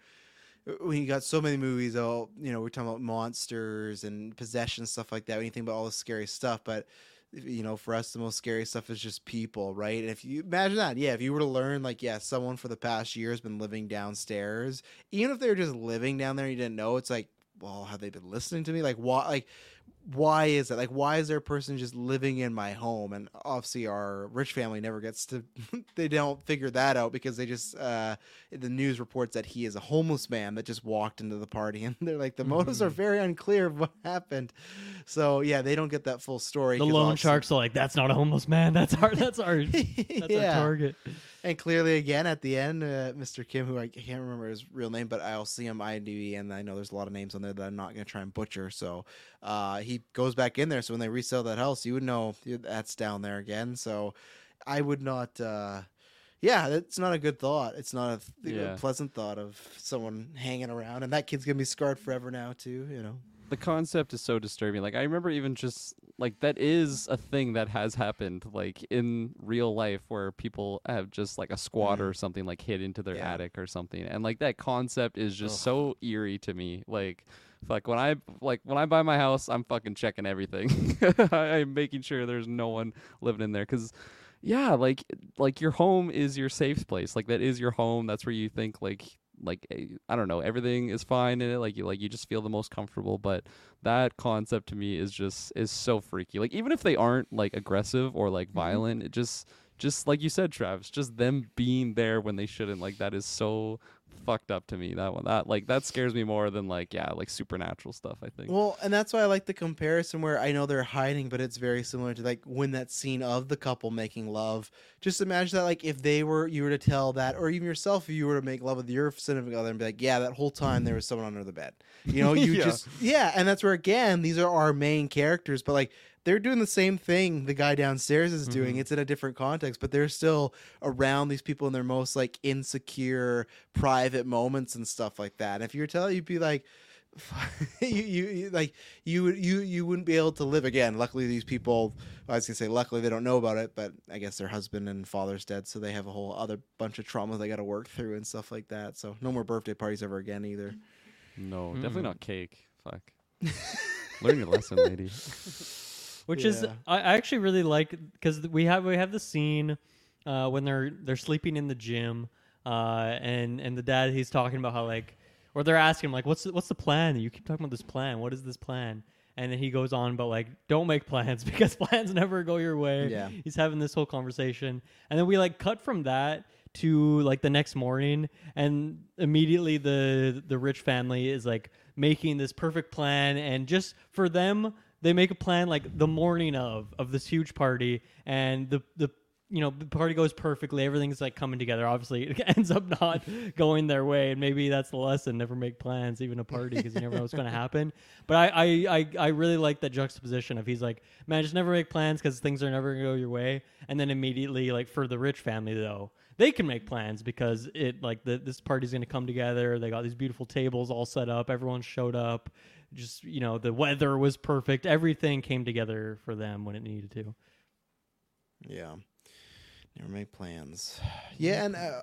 When you got so many movies, oh, you know, we're talking about monsters and possession stuff like that. When you think about all the scary stuff, but you know, for us, the most scary stuff is just people, right? And if you imagine that, yeah, if you were to learn, like, yeah, someone for the past year has been living downstairs, even if they're just living down there and you didn't know, it's like, well, have they been listening to me? Like, why, like, why is that? Like, why is there a person just living in my home? And obviously our rich family never gets to, they don't figure that out because they just, uh, the news reports that he is a homeless man that just walked into the party, and they're like, the motives mm-hmm. are very unclear of what happened. So yeah, they don't get that full story. The loan sharks are like, that's not a homeless man. That's our, that's our, that's yeah. our target. And clearly, again, at the end, uh, Mister Kim, who I can't remember his real name, but I'll see him I M D B, and I know there's a lot of names on there that I'm not going to try and butcher. So uh, he goes back in there. So when they resell that house, you would know that's down there again. So I would not uh, – yeah, it's not a good thought. It's not a, th- yeah. a pleasant thought of someone hanging around. And that kid's going to be scarred forever now too, you know. The concept is so disturbing. Like, I remember even just, like, that is a thing that has happened, like, in real life, where people have just, like, a squatter mm. or something, like, hid into their yeah. attic or something. And, like, that concept is just Ugh. so eerie to me. Like, like when I like when I buy my house, I'm fucking checking everything. I, I'm making sure there's no one living in there. Because, yeah, like, like, your home is your safe place. Like, that is your home. That's where you think, like... like I don't know, everything is fine in it, like you like you just feel the most comfortable. But that concept to me is just is so freaky. Like, even if they aren't like aggressive or like violent, mm-hmm. it just just like you said, Travis, just them being there when they shouldn't, like, that is so fucked up to me. That one, that like that scares me more than like yeah like supernatural stuff, I think. Well, and that's why I like the comparison where I know they're hiding, but it's very similar to like when that scene of the couple making love. Just imagine that, like, if they were you were to tell that, or even yourself, if you were to make love with your significant other and be like, yeah, that whole time there was someone under the bed, you know, you yeah. just yeah and that's where, again, these are our main characters, but like they're doing the same thing the guy downstairs is doing. Mm-hmm. It's in a different context, but they're still around these people in their most like insecure private moments and stuff like that. And if you were telling, you'd be like, you, you, you like you would you you wouldn't be able to live again. Luckily, these people, I was gonna say, luckily they don't know about it, but I guess their husband and father's dead, so they have a whole other bunch of trauma they got to work through and stuff like that. So no more birthday parties ever again either. No, mm-hmm. definitely not cake. Fuck. Learn your lesson, lady. Which yeah. is, I actually really like, because we have we have the scene uh, when they're they're sleeping in the gym, uh, and and the dad, he's talking about how, like, or they're asking him, like, what's the, what's the plan? You keep talking about this plan. What is this plan? And then he goes on about, like, don't make plans because plans never go your way. Yeah. He's having this whole conversation, and then we like cut from that to like the next morning, and immediately the the rich family is like making this perfect plan, and just for them. They make a plan like the morning of of this huge party, and the, the you know the party goes perfectly. Everything's like coming together. Obviously, it ends up not going their way, and maybe that's the lesson: never make plans, even a party, because you never know what's going to happen. But I, I I I really like that juxtaposition of he's like, man, just never make plans because things are never going to go your way. And then immediately, like, for the rich family though, they can make plans because it like the, this party's going to come together. They got these beautiful tables all set up. Everyone showed up. Just, you know, the weather was perfect. Everything came together for them when it needed to. Yeah. Never make plans. Yeah, and uh,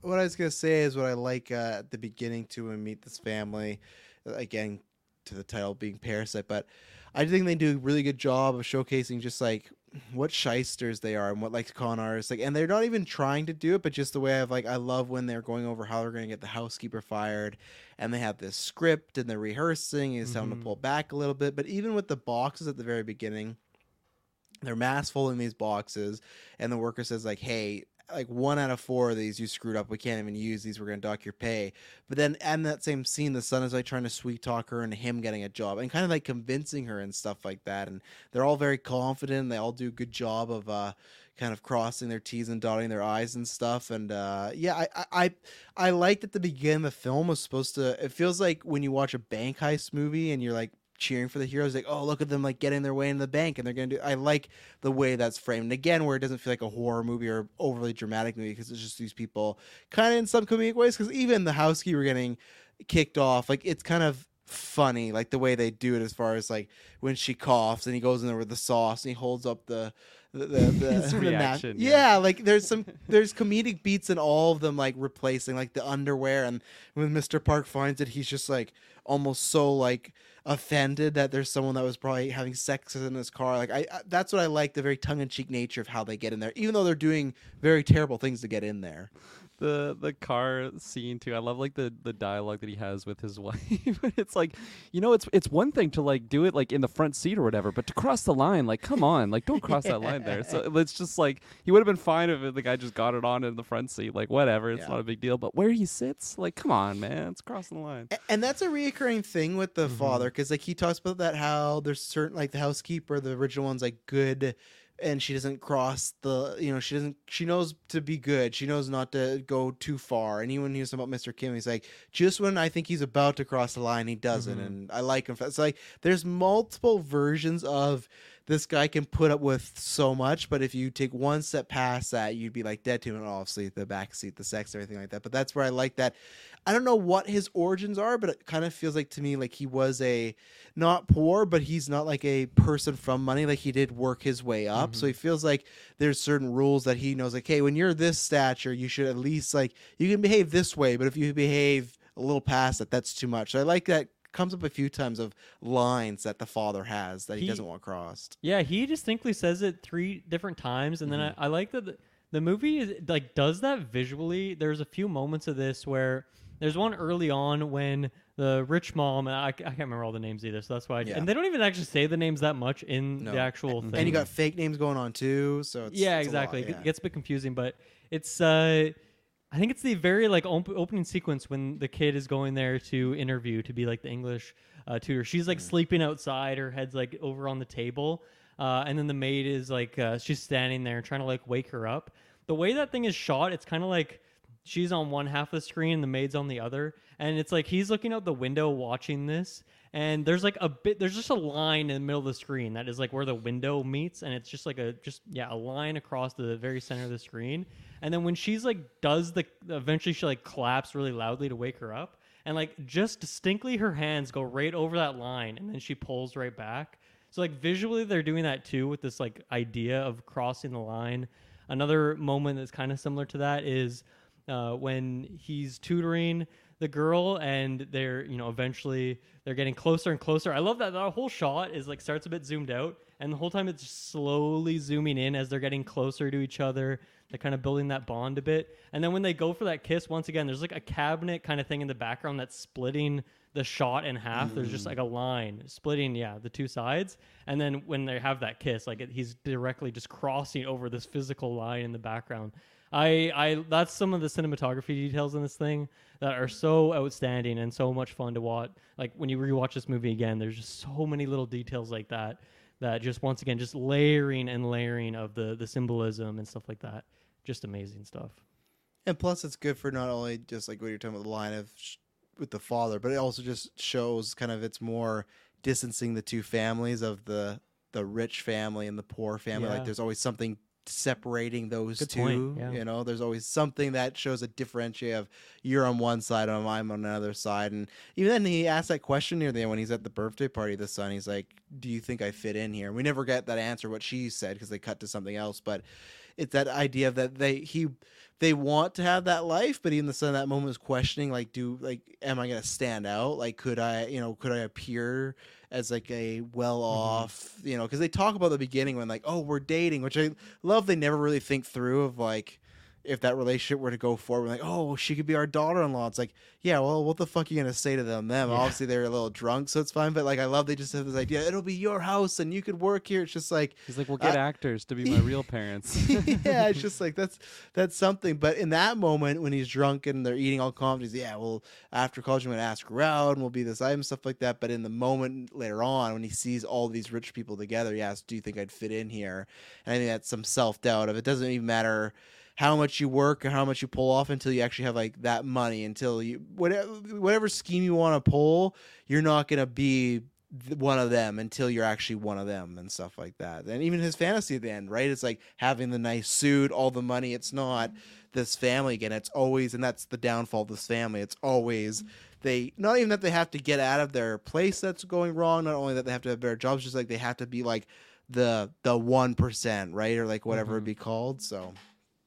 what I was going to say is what I like uh, at the beginning to when meet this family, again, to the title being Parasite, but I think they do a really good job of showcasing just, like, what shysters they are and what, like, con artists, like, and they're not even trying to do it, but just the way I've like I love when they're going over how they're going to get the housekeeper fired, and they have this script and they're rehearsing and it's mm-hmm. time to pull back a little bit. But even with the boxes at the very beginning, they're mass full in these boxes, and the worker says, like, hey, like, one out of four of these you screwed up, we can't even use these, we're gonna dock your pay. But then in that same scene, the son is like trying to sweet talk her and him getting a job and kind of like convincing her and stuff like that, and they're all very confident and they all do a good job of uh kind of crossing their T's and dotting their I's and stuff. And uh yeah I I I liked at the beginning the film was supposed to, it feels like when you watch a bank heist movie and you're like cheering for the heroes, like, oh, look at them, like, getting their way into the bank, and they're gonna do. I like the way that's framed, and again, where it doesn't feel like a horror movie or overly dramatic movie, because it's just these people kind of in some comedic ways, because even the housekeeper getting kicked off, like, it's kind of funny, like the way they do it, as far as like when she coughs and he goes in there with the sauce and he holds up the the, the, the his reaction. The, yeah. yeah, like there's some there's comedic beats in all of them, like replacing like the underwear, and when Mister Park finds it, he's just like almost so like offended that there's someone that was probably having sex in his car. Like I, I that's what I like, the very tongue-in-cheek nature of how they get in there, even though they're doing very terrible things to get in there. The the car scene too. I love like the, the dialogue that he has with his wife. It's like, you know, it's it's one thing to like do it like in the front seat or whatever, but to cross the line, like come on, like don't cross yeah. that line there. So it's just like he would have been fine if the guy just got it on in the front seat, like whatever, it's yeah. not a big deal. But where he sits, like come on, man, it's crossing the line. And, and that's a reoccurring thing with the mm-hmm. father, because like he talks about that how there's certain like the housekeeper, the original one's like good. And she doesn't cross the, you know, she doesn't, she knows to be good. She knows not to go too far. And even when he was about Mister Kim, he's like, just when I think he's about to cross the line, he doesn't. Mm-hmm. And I like him. It's like, there's multiple versions of this guy can put up with so much, but if you take one step past that, you'd be like dead to him. And obviously the back seat, the sex, everything like that. But that's where I like that. I don't know what his origins are, but it kind of feels like to me like he was a not poor, but he's not like a person from money. Like he did work his way up. Mm-hmm. So he feels like there's certain rules that he knows like, hey, when you're this stature, you should at least like you can behave this way. But if you behave a little past that, that's too much. So I like that. Comes up a few times of lines that the father has that he, he doesn't want crossed. Yeah, he distinctly says it three different times, and mm-hmm. then I, I like that the, the movie is like does that visually. There's a few moments of this where there's one early on when the rich mom, and I, I can't remember all the names either, so that's why. I, yeah. And they don't even actually say the names that much in no. the actual and, thing. And you got fake names going on too, so it's, yeah, it's exactly. A lot, yeah. It gets a bit confusing, but it's. Uh, I think it's the very like op- opening sequence when the kid is going there to interview to be like the English uh, tutor. She's like mm. sleeping outside, her head's like over on the table, uh, and then the maid is like uh, she's standing there trying to like wake her up. The way that thing is shot, it's kind of like she's on one half of the screen, the maid's on the other, and it's like he's looking out the window watching this, and there's like a bit, there's just a line in the middle of the screen that is like where the window meets, and it's just like a just yeah a line across the very center of the screen. And then when she's like, does the, eventually she like claps really loudly to wake her up, and like just distinctly her hands go right over that line, and then she pulls right back. So like visually they're doing that too with this like idea of crossing the line. Another moment that's kind of similar to that is uh, when he's tutoring the girl, and they're, you know, eventually they're getting closer and closer. I love that that whole shot is like starts a bit zoomed out, and the whole time it's slowly zooming in as they're getting closer to each other. They're kind of building that bond a bit. And then when they go for that kiss, once again, there's like a cabinet kind of thing in the background that's splitting the shot in half. Mm. There's just like a line splitting, yeah, the two sides. And then when they have that kiss, like it, he's directly just crossing over this physical line in the background. I, I, that's some of the cinematography details in this thing that are so outstanding and so much fun to watch. Like when you rewatch this movie again, there's just so many little details like that, that just once again, just layering and layering of the, the symbolism and stuff like that. Just amazing stuff. And plus it's good for not only just like what you're talking about, the line of sh- with the father, but it also just shows kind of it's more distancing the two families of the, the rich family and the poor family. Yeah. Like there's always something separating those good two, yeah. You know, there's always something that shows a differentiate of you're on one side, I'm on another side. And even then he asked that question near the end when he's at the birthday party, the son, he's like, do you think I fit in here? And we never get that answer, what she said, because they cut to something else. But it's that idea that they, he, they want to have that life, but even the son at that moment was questioning, like, do, like, am I going to stand out? Like, could I, you know, could I appear as like a well off, mm-hmm. you know, because they talk about the beginning when like, oh, we're dating, which I love. They never really think through of like, if that relationship were to go forward, like, oh, she could be our daughter-in-law. It's like, yeah, well, what the fuck are you going to say to them? Them, yeah. Obviously they're a little drunk, so it's fine. But like, I love, they just have this idea, it'll be your house and you could work here. It's just like, he's like, we'll get uh, actors to be my real parents. Yeah. It's just like, that's, that's something. But in that moment when he's drunk and they're eating all comedies, yeah, well, after college, I'm going to ask her out and we'll be this item, stuff like that. But in the moment later on, when he sees all these rich people together, he asks, do you think I'd fit in here? And I think that's some self-doubt of, it doesn't even matter how much you work and how much you pull off until you actually have like that money, until you, whatever, whatever scheme you want to pull, you're not going to be one of them until you're actually one of them and stuff like that. And even his fantasy at the end, right? It's like having the nice suit, all the money. It's not this family again. It's always, and that's the downfall of this family. It's always they, not even that they have to get out of their place that's going wrong. Not only that they have to have better jobs, just like they have to be like the the one percent, right, or like whatever mm-hmm. it'd be called. So,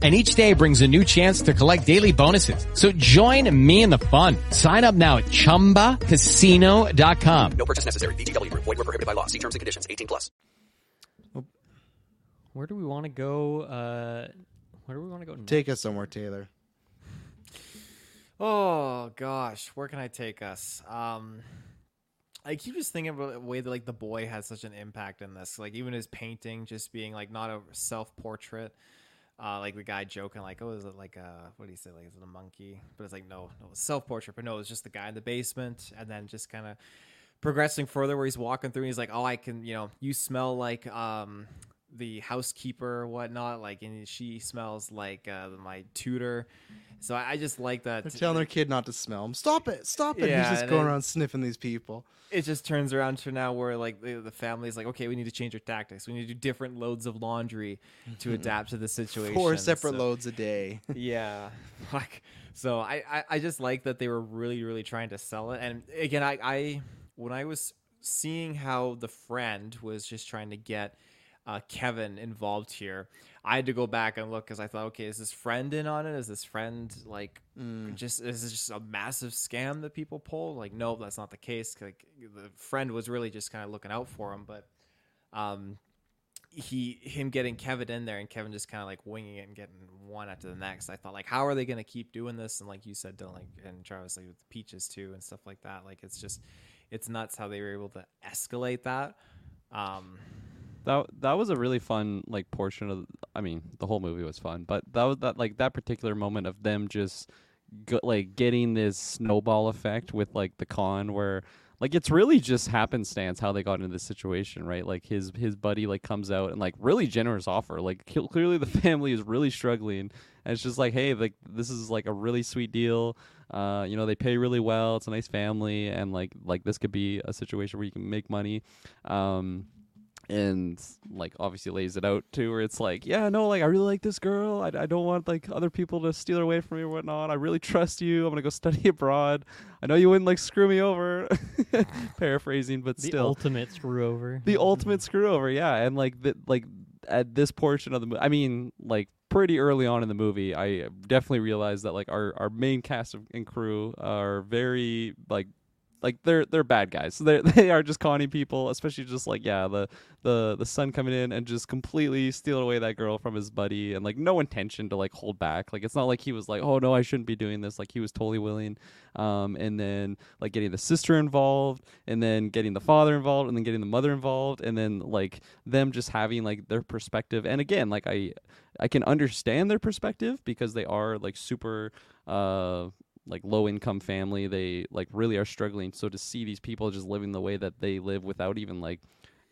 And each day brings a new chance to collect daily bonuses. So join me in the fun. Sign up now at chumba casino dot com. No purchase necessary. V G W. Void where prohibited by law. See terms and conditions. eighteen plus. Where do we want to go? Uh, where do we want to go next? Take us somewhere, Taylor. Oh gosh, where can I take us? Um, I keep just thinking about the way that like The Boy has such an impact in this. Like even his painting, just being like not a self-portrait. Uh, like the guy joking, like, oh, is it like a, what do you say? Like, is it a monkey? But it's like, no, no, it's self-portrait. But no, it's just the guy in the basement. And then just kind of progressing further where he's walking through and he's like, oh, I can, you know, you smell like um, the housekeeper or whatnot. Like, and she smells like uh, my tutor. So I, I just like that. They're telling their kid not to smell him. Stop it. Stop it. Yeah, he's just going it, around sniffing these people. It just turns around to now where like the, the family's like, okay, we need to change our tactics. We need to do different loads of laundry to adapt to the situation. Four separate so, loads a day. Yeah. Like, so I, I, I just like that they were really, really trying to sell it. And again, I, I when I was seeing how the friend was just trying to get uh, Kevin involved here, I had to go back and look because I thought, okay, is this friend in on it? Is this friend like mm. just is this just a massive scam that people pull? Like, no, that's not the case. Like, the friend was really just kind of looking out for him, but um, he him getting Kevin in there and Kevin just kind of like winging it and getting one after the next. I thought, like, how are they going to keep doing this? And like you said, Dylan, like, and Travis, like with the peaches too and stuff like that. Like, it's just it's nuts how they were able to escalate that. Um, That that was a really fun like portion of. I mean, the whole movie was fun, but that was that like that particular moment of them just go, like getting this snowball effect with like the con where like it's really just happenstance how they got into this situation, right? Like his his buddy like comes out and like really generous offer, like clearly the family is really struggling, and it's just like, hey, like this is like a really sweet deal. Uh, you know, they pay really well. It's a nice family, and like like this could be a situation where you can make money. Um. And like obviously lays it out too, where it's like, yeah, no, like I really like this girl. I, I don't want like other people to steal her away from me or whatnot. I really trust you. I'm gonna go study abroad. I know you wouldn't like screw me over. Paraphrasing, but the still, the ultimate screw over. The ultimate screw over, yeah. And like the, like at this portion of the movie, I mean, like pretty early on in the movie, I definitely realized that like our our main cast and crew are very like. Like they're they're bad guys. So they they are just conning people, especially just like yeah the, the the son coming in and just completely stealing away that girl from his buddy and like no intention to like hold back. Like it's not like he was like, oh no, I shouldn't be doing this. Like he was totally willing. Um and then like getting the sister involved and then getting the father involved and then getting the mother involved and then like them just having like their perspective. And again, like I I can understand their perspective because they are like super uh. like low income family, they like really are struggling. So to see these people just living the way that they live without even like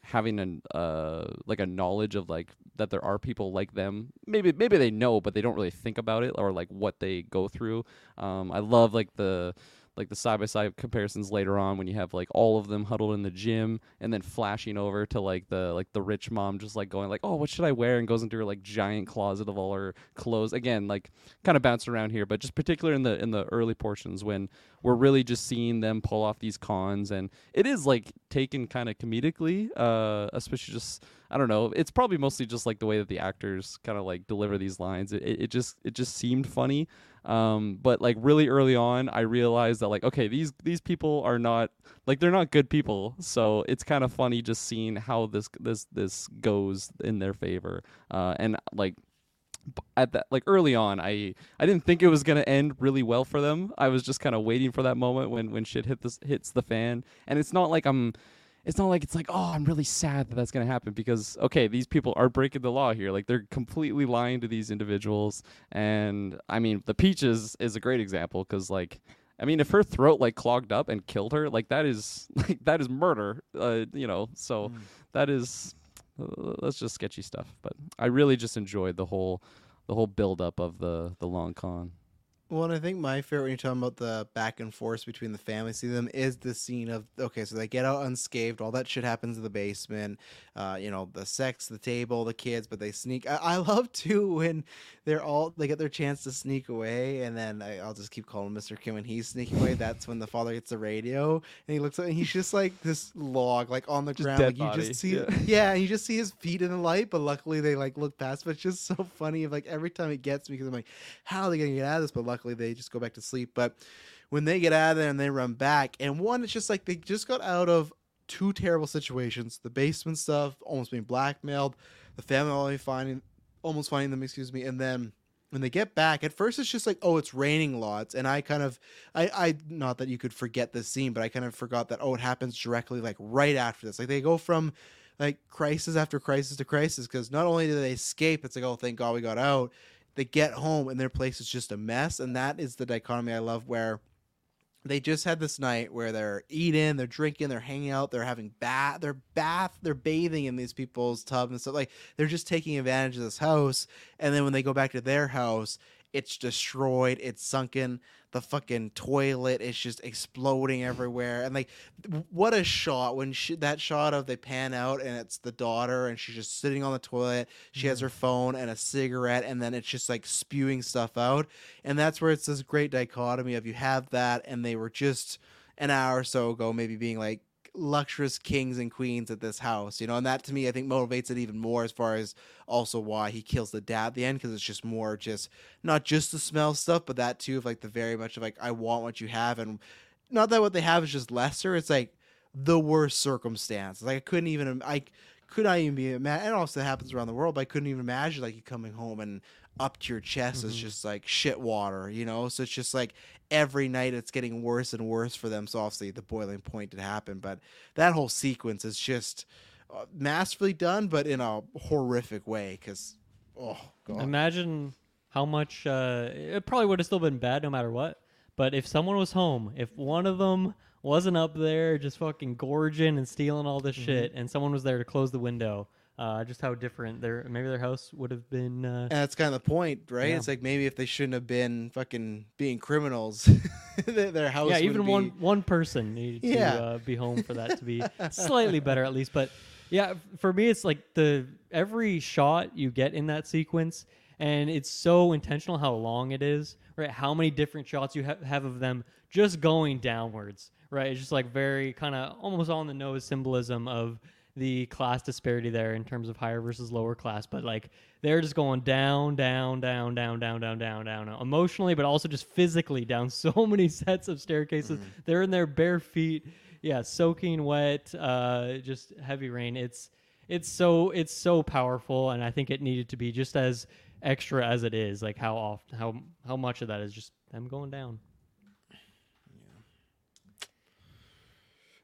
having an uh like a knowledge of like that there are people like them, maybe maybe they know but they don't really think about it or like what they go through. um I love like the like the side-by-side comparisons later on when you have like all of them huddled in the gym and then flashing over to like the like the rich mom just like going like, oh, what should I wear, and goes into her like giant closet of all her clothes. Again, like kind of bounce around here, but just particular in the in the early portions when we're really just seeing them pull off these cons, and it is like taken kind of comedically, uh, especially just I don't know. It's probably mostly just like the way that the actors kind of like deliver these lines. It, it it just it just seemed funny, um. But like really early on, I realized that like okay, these these people are not like they're not good people. So it's kind of funny just seeing how this this this goes in their favor. Uh, and like at that like early on, I I didn't think it was gonna end really well for them. I was just kind of waiting for that moment when when shit hit this hits the fan. And it's not like I'm. It's not like it's like, oh, I'm really sad that that's going to happen because, okay, these people are breaking the law here. Like, they're completely lying to these individuals. And, I mean, the Peaches is a great example because, like, I mean, if her throat, like, clogged up and killed her, like, that is like that is murder, uh, you know. So mm. that is, uh, that's just sketchy stuff. But I really just enjoyed the whole the whole buildup of the, the long con. Well, and I think my favorite when you're talking about the back and forth between the families, see them is the scene of, okay, so they get out unscathed. All that shit happens in the basement. Uh, you know, the sex, the table, the kids, but they sneak. I, I love, too, when they're all, they get their chance to sneak away. And then I, I'll just keep calling him Mister Kim when he's sneaking away. That's when the father gets the radio and he looks up and he's just like this log, like on the just ground. Like, you body. Just see, yeah. yeah, and you just see his feet in the light, but luckily they like look past. But it's just so funny. Of like every time it gets me because I'm like, how are they going to get out of this? But luckily, Luckily, they just go back to sleep. But when they get out of there and they run back, and one, it's just like they just got out of two terrible situations: the basement stuff, almost being blackmailed, the family always finding, almost finding them, excuse me. And then when they get back, at first it's just like, oh, it's raining lots, and I kind of, I, I, not that you could forget this scene, but I kind of forgot that. Oh, it happens directly, like right after this. Like they go from like crisis after crisis to crisis because not only do they escape, it's like, oh, thank God we got out. They get home and their place is just a mess. And that is the dichotomy I love, where they just had this night where they're eating, they're drinking, they're hanging out, they're having bath, they're bath, they're bathing in these people's tub and stuff. Like they're just taking advantage of this house. And then when they go back to their house, it's destroyed, it's sunken, the fucking toilet is just exploding everywhere. And like, what a shot when she, that shot of, they pan out and it's the daughter and she's just sitting on the toilet, she has her phone and a cigarette, and then it's just like spewing stuff out. And that's where it's this great dichotomy of, you have that and they were just an hour or so ago maybe being like luxurious kings and queens at this house, you know. And that to me, I think motivates it even more, as far as also why he kills the dad at the end, because it's just more just not just the smell stuff, but that too of like the very much of like, I want what you have, and not that what they have is just lesser, it's like the worst circumstance. Like I couldn't even I could I even be imagine, and also it happens around the world, but I couldn't even imagine like you coming home and up to your chest mm-hmm. is just like shit water, you know. So it's just like every night it's getting worse and worse for them. So obviously the boiling point did happen, but that whole sequence is just masterfully done, but in a horrific way, because oh god, imagine how much uh it probably would have still been bad no matter what. But if someone was home, if one of them wasn't up there just fucking gorging and stealing all this mm-hmm. shit, and someone was there to close the window, Uh, just how different their maybe their house would have been. Uh, and that's kind of the point, right? Yeah. It's like maybe if they shouldn't have been fucking being criminals, their house. Yeah, even one, be... one person needed yeah. to uh, be home for that to be slightly better at least. But yeah, for me, it's like the every shot you get in that sequence, and it's so intentional how long it is, right? How many different shots you ha- have of them just going downwards, right? It's just like very kind of almost on the nose symbolism of the class disparity there in terms of higher versus lower class. But like they're just going down, down, down, down, down, down, down, down, emotionally, but also just physically down so many sets of staircases. Mm-hmm. They're in their bare feet. Yeah. Soaking wet, uh, just heavy rain. It's, it's so, it's so powerful. And I think it needed to be just as extra as it is, like how often, how, how much of that is just them going down. Yeah.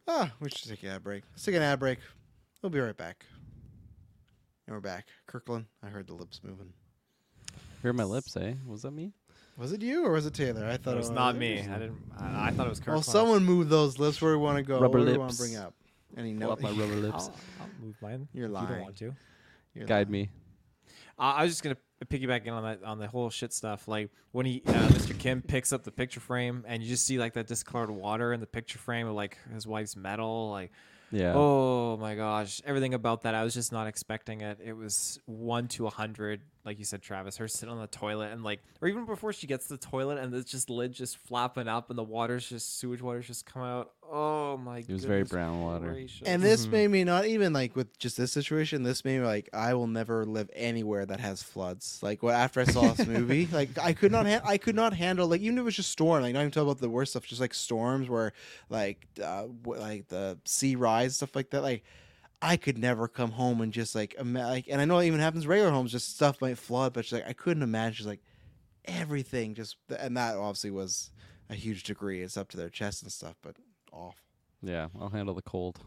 Ah, we should take an ad break. Let's take an ad break. We'll be right back. And we're back. Kirkland, I heard the lips moving. Heard my lips, eh? Was that me? Was it you or was it Taylor? I thought it was, it was not me. I didn't. I, I thought it was Kirkland. Well, someone moved those lips. Where do we want to go? Rubber what lips. What do we want to bring up? Any note? Pull up my rubber lips. I'll, I'll move mine. You're lying. You don't want to. You're Guide lying. me. Uh, I was just gonna piggyback in on that on the whole shit stuff. Like when he, uh, Mister Kim picks up the picture frame, and you just see like that discolored water in the picture frame of like his wife's medal, like. Yeah. Oh my gosh. Everything about that. I was just not expecting it. It was one to a hundred. Like you said, Travis, her sitting on the toilet and like, or even before she gets to the toilet and it's just lid just flapping up and the water's just sewage water's just coming out. Oh my god. It was very brown water. Gracious. And this mm-hmm. made me not even like with just this situation, this made me like, I will never live anywhere that has floods. Like what, after I saw this movie, like I could not, ha- I could not handle like, even if it was just storm, like not even talking about the worst stuff, just like storms where like, uh, like the sea rise, stuff like that. Like, I could never come home and just like, ima- like, and I know it even happens in regular homes, just stuff might flood, but she's like, I couldn't imagine like everything just, and that obviously was a huge degree. It's up to their chest and stuff, but off. Yeah. I'll handle the cold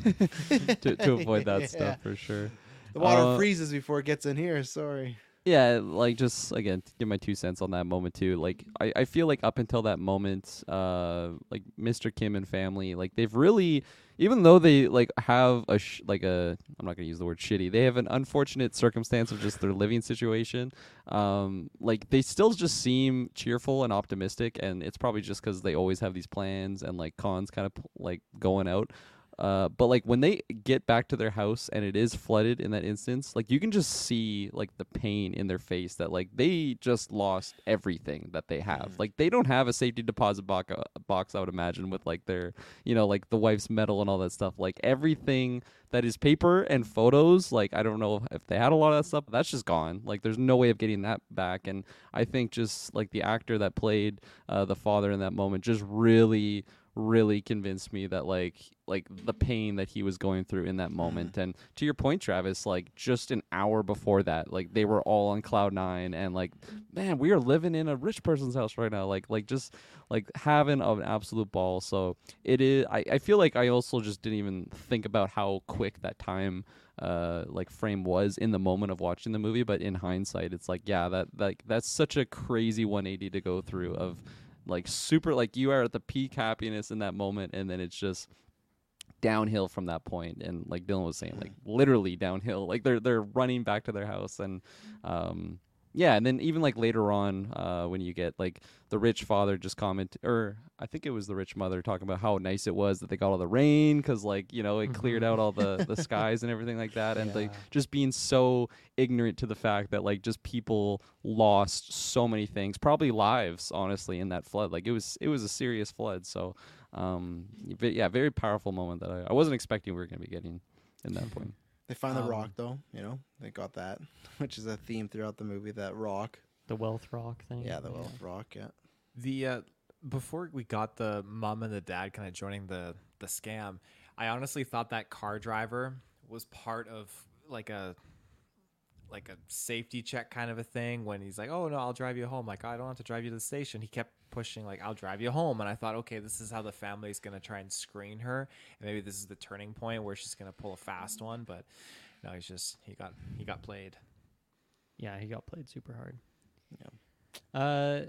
to, to avoid that yeah. stuff for sure. The water uh, freezes before it gets in here. Sorry. Yeah. Like just again, to give my two cents on that moment too. Like I, I feel like up until that moment, uh, like Mister Kim and family, like they've really, even though they like have a sh- like a I'm not gonna use the word shitty. They have an unfortunate circumstance of just their living situation. Um, like they still just seem cheerful and optimistic, and it's probably just because they always have these plans and like cons kind of like going out. Uh, but like when they get back to their house and it is flooded in that instance, like you can just see like the pain in their face that like they just lost everything that they have. Mm. Like they don't have a safety deposit box, uh, box, I would imagine, with like their, you know, like the wife's medal and all that stuff. Like everything that is paper and photos, like I don't know if they had a lot of that stuff, but that's just gone. Like there's no way of getting that back. And I think just like the actor that played uh, the father in that moment just really... really convinced me that like like the pain that he was going through in that moment. And to your point, Travis, like just an hour before that, like they were all on cloud nine and like, man, we are living in a rich person's house right now, like like just like having an absolute ball. So it is, I, I feel like I also just didn't even think about how quick that time uh like frame was in the moment of watching the movie, but in hindsight it's like, yeah, that like that's such a crazy one eighty to go through of like super, like you are at the peak happiness in that moment, and then it's just downhill from that point. And like Dylan was saying, like literally downhill. Like they're they're running back to their house, and um, yeah. And then even like later on, uh, when you get like the rich father just comment, or I think it was the rich mother talking about how nice it was that they got all the rain because like you know it cleared out all the the skies and everything like that, and yeah. like just being so ignorant to the fact that like just people lost so many things, probably lives, honestly, in that flood. Like it was it was a serious flood. So um but yeah, very powerful moment that I, I wasn't expecting we were gonna be getting in that point. They find um, the rock though, you know, they got that, which is a theme throughout the movie, that rock. The wealth rock thing. Yeah, the wealth yeah. rock, yeah. The uh, before we got the mom and the dad kind of joining the, the scam, I honestly thought that car driver was part of like a like a safety check kind of a thing when he's like, oh no, I'll drive you home. Like, I don't have to drive you to the station. He kept pushing like, I'll drive you home. And I thought, okay, this is how the family's going to try and screen her. And maybe this is the turning point where she's going to pull a fast one. But no, he's just, he got, he got played. Yeah. He got played super hard. Yeah. Uh,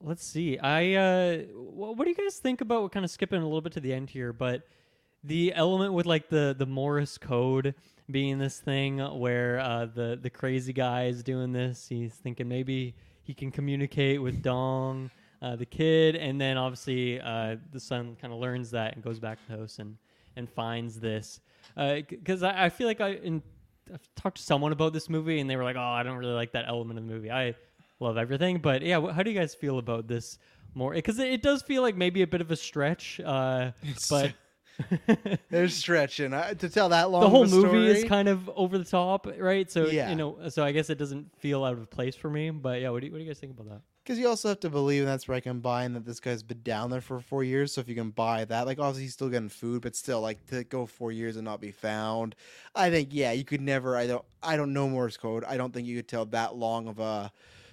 let's see. I, uh, wh- what do you guys think about, we're kind of skipping a little bit to the end here, but the element with like the, the Morse code being this thing where uh, the, the crazy guy is doing this, he's thinking maybe he can communicate with Dong, uh, the kid, and then obviously uh, the son kind of learns that and goes back to the house and, and finds this. Because uh, I, I feel like I in, I've talked to someone about this movie, and they were like, oh, I don't really like that element of the movie. I love everything. But yeah, wh- how do you guys feel about this more? Because it, it does feel like maybe a bit of a stretch, uh, but... There's stretching I, to tell that long. The whole of a movie story is kind of over the top, right? So yeah. you know, so I guess it doesn't feel out of place for me. But yeah, what do you, what do you guys think about that? Because you also have to believe, and that's where I combine that this guy's been down there for four years. So if you can buy that, like obviously he's still getting food, but still, like to go four years and not be found, I think yeah, you could never. I don't. I don't know Morse code. I don't think you could tell that long of a,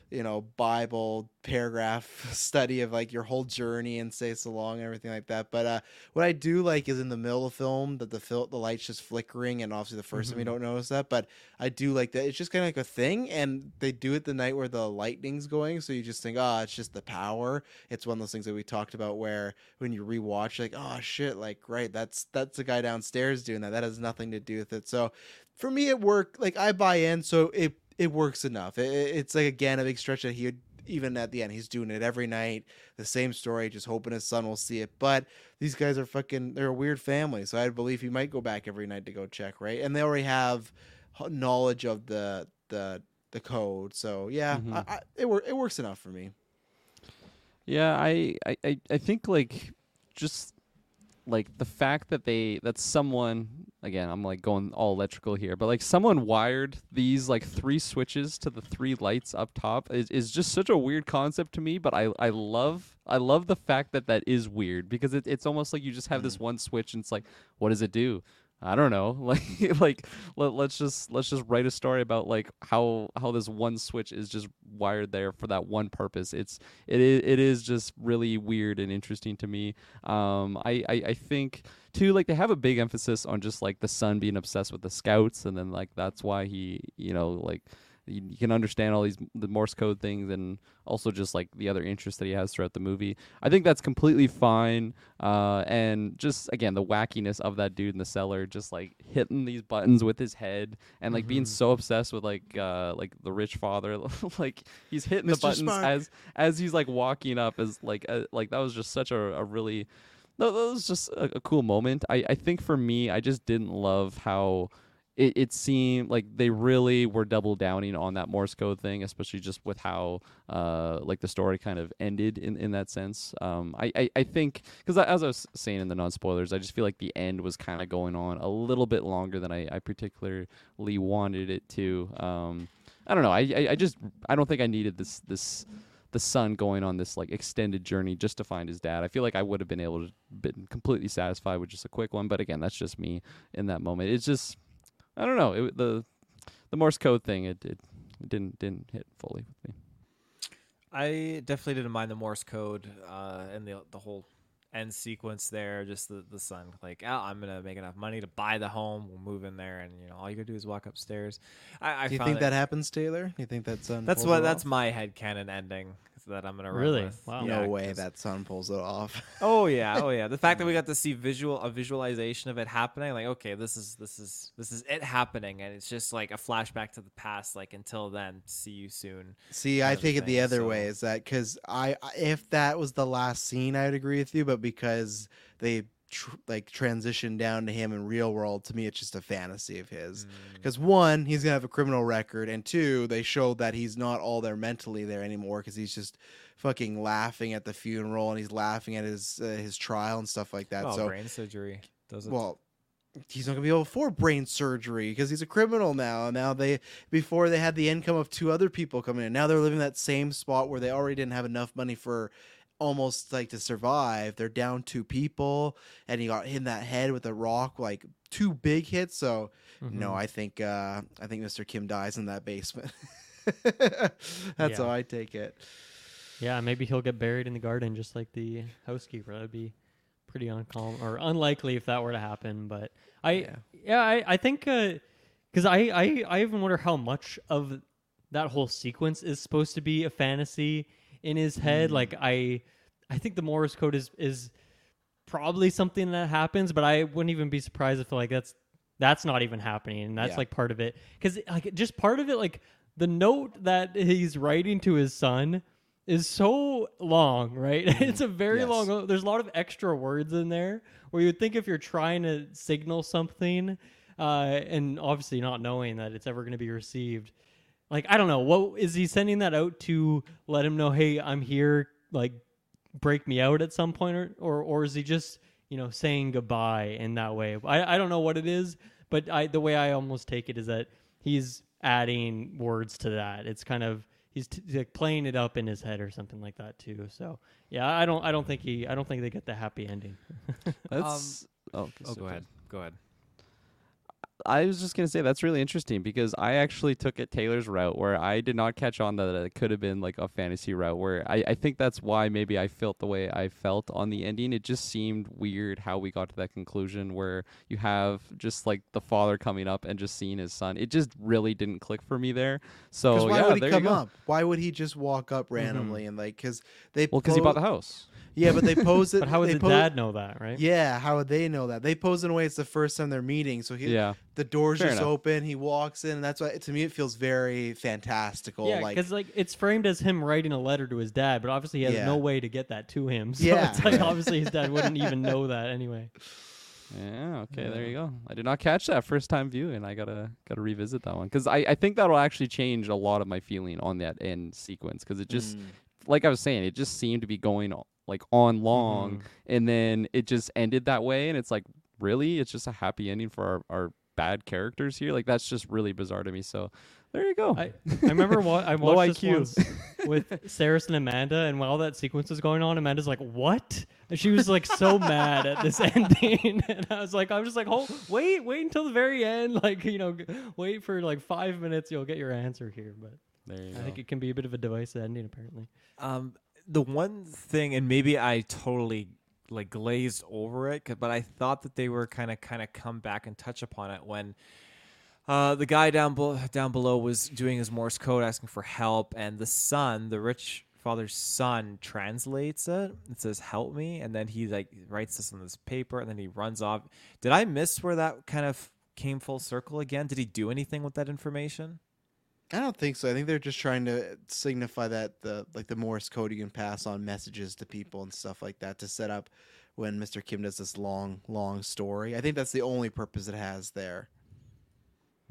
you know, Bible paragraph study of like your whole journey and say so long and everything like that. But uh, what I do like is in the middle of the film that the fil- the light's just flickering, and obviously the first mm-hmm. time you don't notice that, but I do like that. It's just kind of like a thing, and they do it the night where the lightning's going. So you just think, ah, oh, it's just the power. It's one of those things that we talked about where when you rewatch, like, oh shit, like, right. That's, that's the guy downstairs doing that. That has nothing to do with it. So for me, it worked. Like I buy in. So it, It works enough. It, it's like, again, a big stretch that he would, even at the end, he's doing it every night, the same story, just hoping his son will see it. But these guys are fucking, they're a weird family. So I believe he might go back every night to go check, right? And they already have knowledge of the the, the code. So yeah, mm-hmm. I, I, it, wor- it works enough for me. Yeah, I, I, I think like just like the fact that they, that someone... Again, I'm like going all electrical here, but like someone wired these like three switches to the three lights up top is, is just such a weird concept to me. But I, I love I love the fact that that is weird, because it, it's almost like you just have this one switch and it's like, what does it do? I don't know. Like like let, let's just let's just write a story about like how how this one switch is just wired there for that one purpose. It's it is it is just really weird and interesting to me. Um, I, I, I think too, like they have a big emphasis on just like the son being obsessed with the scouts, and then like that's why he, you know, like you, you can understand all these the Morse code things, and also just like the other interests that he has throughout the movie. I think that's completely fine. Uh, and just again, the wackiness of that dude in the cellar, just like hitting these buttons with his head, and like mm-hmm. being so obsessed with like uh, like the rich father, like he's hitting Mister the buttons Spark. as as he's like walking up, as like uh, like that was just such a, a really. No, that was just a, a cool moment. I, I think for me, I just didn't love how it, it seemed like they really were double downing on that Morse code thing, especially just with how uh like the story kind of ended in, in that sense. Um, I, I, I think because as I was saying in the non-spoilers, I just feel like the end was kind of going on a little bit longer than I, I particularly wanted it to. Um, I don't know. I, I, I just I don't think I needed this this. the son going on this like extended journey just to find his dad. I feel like I would have been able to been completely satisfied with just a quick one, but again, that's just me in that moment. It's just I don't know it, the the Morse code thing. It, it it didn't didn't hit fully with me. I definitely didn't mind the Morse code uh, and the the whole end sequence there. Just the the son like, oh, I'm gonna make enough money to buy the home. We'll move in there, and you know all you gotta do is walk upstairs. I, I do you think it, that happens, Taylor? You think that's that's what that's my headcanon ending. That I'm gonna run really with. Wow. Yeah, no way that son pulls it off. oh yeah, oh yeah. The fact that we got to see visual a visualization of it happening, like okay, this is this is this is it happening, and it's just like a flashback to the past. Like until then, see you soon. See, I take it the other so. way is that because I if that was the last scene, I'd agree with you, but because they. Tr- like transition down to him in real world, to me it's just a fantasy of his, because mm. one, he's gonna have a criminal record, and two, they showed that he's not all there mentally there anymore, because he's just fucking laughing at the funeral and he's laughing at his uh, his trial and stuff like that. Well, so brain surgery doesn't well he's not gonna be able to afford brain surgery because he's a criminal now. And now they before they had the income of two other people coming in, now they're living in that same spot where they already didn't have enough money for almost like to survive. They're down two people, and he got hit in that head with a rock, like two big hits. So mm-hmm. no, I think uh I think Mister Kim dies in that basement. That's yeah. how I take it. Yeah, maybe he'll get buried in the garden just like the housekeeper. That'd be pretty uncalm or unlikely if that were to happen. But I yeah, yeah I, I think uh because I, I I even wonder how much of that whole sequence is supposed to be a fantasy in his head. Mm. Like I I think the Morse code is is probably something that happens, but I wouldn't even be surprised if like that's that's not even happening, and that's yeah. like part of it, because like just part of it, like the note that he's writing to his son is so long, right? Mm. It's a very yes. long, there's a lot of extra words in there where you would think if you're trying to signal something uh and obviously not knowing that it's ever going to be received. Like, I don't know, what is he sending that out to let him know, hey, I'm here, like, break me out at some point? Or or, or is he just, you know, saying goodbye in that way? I, I don't know what it is, but I the way I almost take it is that he's adding words to that. It's kind of, he's t- like playing it up in his head or something like that, too. So, yeah, I don't I don't think he, I don't think they get the happy ending. That's, um, oh, oh go ahead, go ahead. I was just going to say that's really interesting, because I actually took it Taylor's route where I did not catch on that it could have been like a fantasy route, where I, I think that's why maybe I felt the way I felt on the ending. It just seemed weird how we got to that conclusion where you have just like the father coming up and just seeing his son. It just really didn't click for me there. So why yeah, would he there come up? Why would he just walk up randomly mm-hmm. and like, because they well, because po- he bought the house. Yeah, but they pose it. But how would the pose- dad know that, right? Yeah, how would they know that? They pose in a way it's the first time they're meeting, so he yeah. the door's Fair just enough. open. He walks in, and that's why to me it feels very fantastical. Yeah, because like, like it's framed as him writing a letter to his dad, but obviously he has yeah. no way to get that to him. So yeah, it's like obviously his dad wouldn't even know that anyway. Yeah. Okay. Yeah. There you go. I did not catch that first time view, and I gotta gotta revisit that one, because I I think that'll actually change a lot of my feeling on that end sequence, because it just mm. like I was saying, it just seemed to be going on. like on long mm-hmm. and then it just ended that way, and it's like, really, it's just a happy ending for our, our bad characters here? Like, that's just really bizarre to me. So there you go. I, I remember wa- I watched this once with Saris and Amanda, and while that sequence was going on, Amanda's like, what? And she was like so mad at this ending, and I was like, I was just like, oh, wait wait until the very end, like, you know, wait for like five minutes, you'll get your answer here. But there you I go. think it can be a bit of a divisive ending apparently. um The one thing, and maybe I totally like glazed over it, but I thought that they were kind of kind of come back and touch upon it when Uh, the guy down be- down below was doing his Morse code, asking for help, and the son, the rich father's son, translates it. It says, "Help me," and then he like writes this on this paper, and then he runs off. Did I miss where that kind of came full circle again? Did he do anything with that information? I don't think so. I think they're just trying to signify that the like the Morse code you can pass on messages to people and stuff like that to set up when Mister Kim does this long, long story. I think that's the only purpose it has there.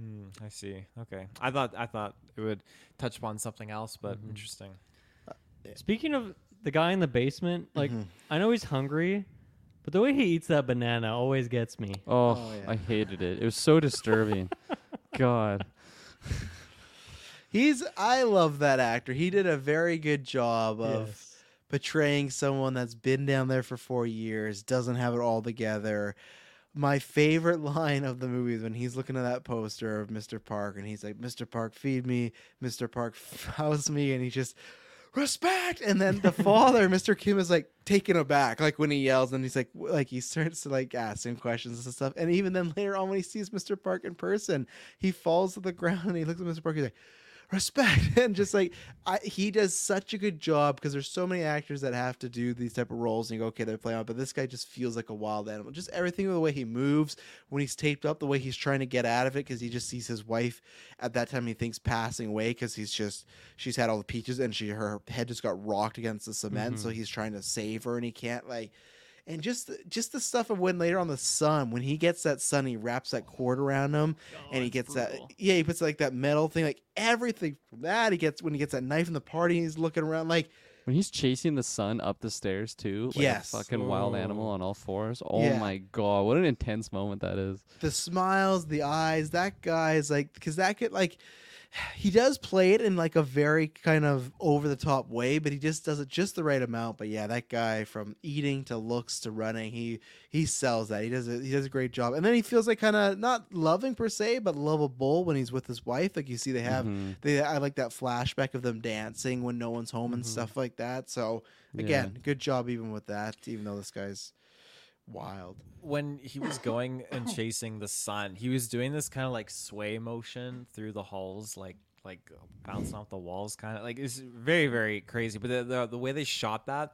Hmm, I see. Okay. I thought I thought it would touch upon something else, but mm-hmm. Interesting. Speaking of the guy in the basement, like mm-hmm. I know he's hungry, but the way he eats that banana always gets me. Oh, oh yeah. I hated it. It was so disturbing. God. He's I love that actor. He did a very good job of yes. portraying someone that's been down there for four years, doesn't have it all together. My favorite line of the movie is when he's looking at that poster of Mister Park, and he's like, Mister Park, feed me. Mister Park, house me. And he just, respect. And then the father, Mister Kim, is like taken aback, like when he yells, and he's like, like he starts to like ask him questions and stuff. And even then later on when he sees Mister Park in person, he falls to the ground and he looks at Mister Park, he's like, respect. And just like I, he does such a good job, because there's so many actors that have to do these type of roles and you go, okay, they're playing out, but this guy just feels like a wild animal. Just everything, the way he moves when he's taped up, the way he's trying to get out of it, because he just sees his wife at that time he thinks passing away, because he's just she's had all the peaches and she her head just got rocked against the cement. Mm-hmm. So he's trying to save her and he can't, like. And just just the stuff of when later on the sun, when he gets that sun, he wraps that cord around him, oh, and he gets brutal. that yeah, he puts like that metal thing, like everything from that he gets when he gets that knife in the party, and he's looking around like when he's chasing the sun up the stairs too, like yes. a fucking Ooh. wild animal on all fours. Oh yeah. My god, what an intense moment that is. The smiles, the eyes, that guy is like, because that could like. He does play it in like a very kind of over the top way, but he just does it just the right amount. But yeah, that guy, from eating to looks to running, he he sells that. He does a, he does a great job. And then he feels like kind of not loving per se, but lovable when he's with his wife. Like you see, they have mm-hmm. they I like that flashback of them dancing when no one's home mm-hmm. and stuff like that. So again, yeah. good job even with that. Even though this guy's wild. When he was going and chasing the sun, he was doing this kind of like sway motion through the halls, like like bouncing off the walls, kind of like it's very very crazy. But the, the the way they shot that,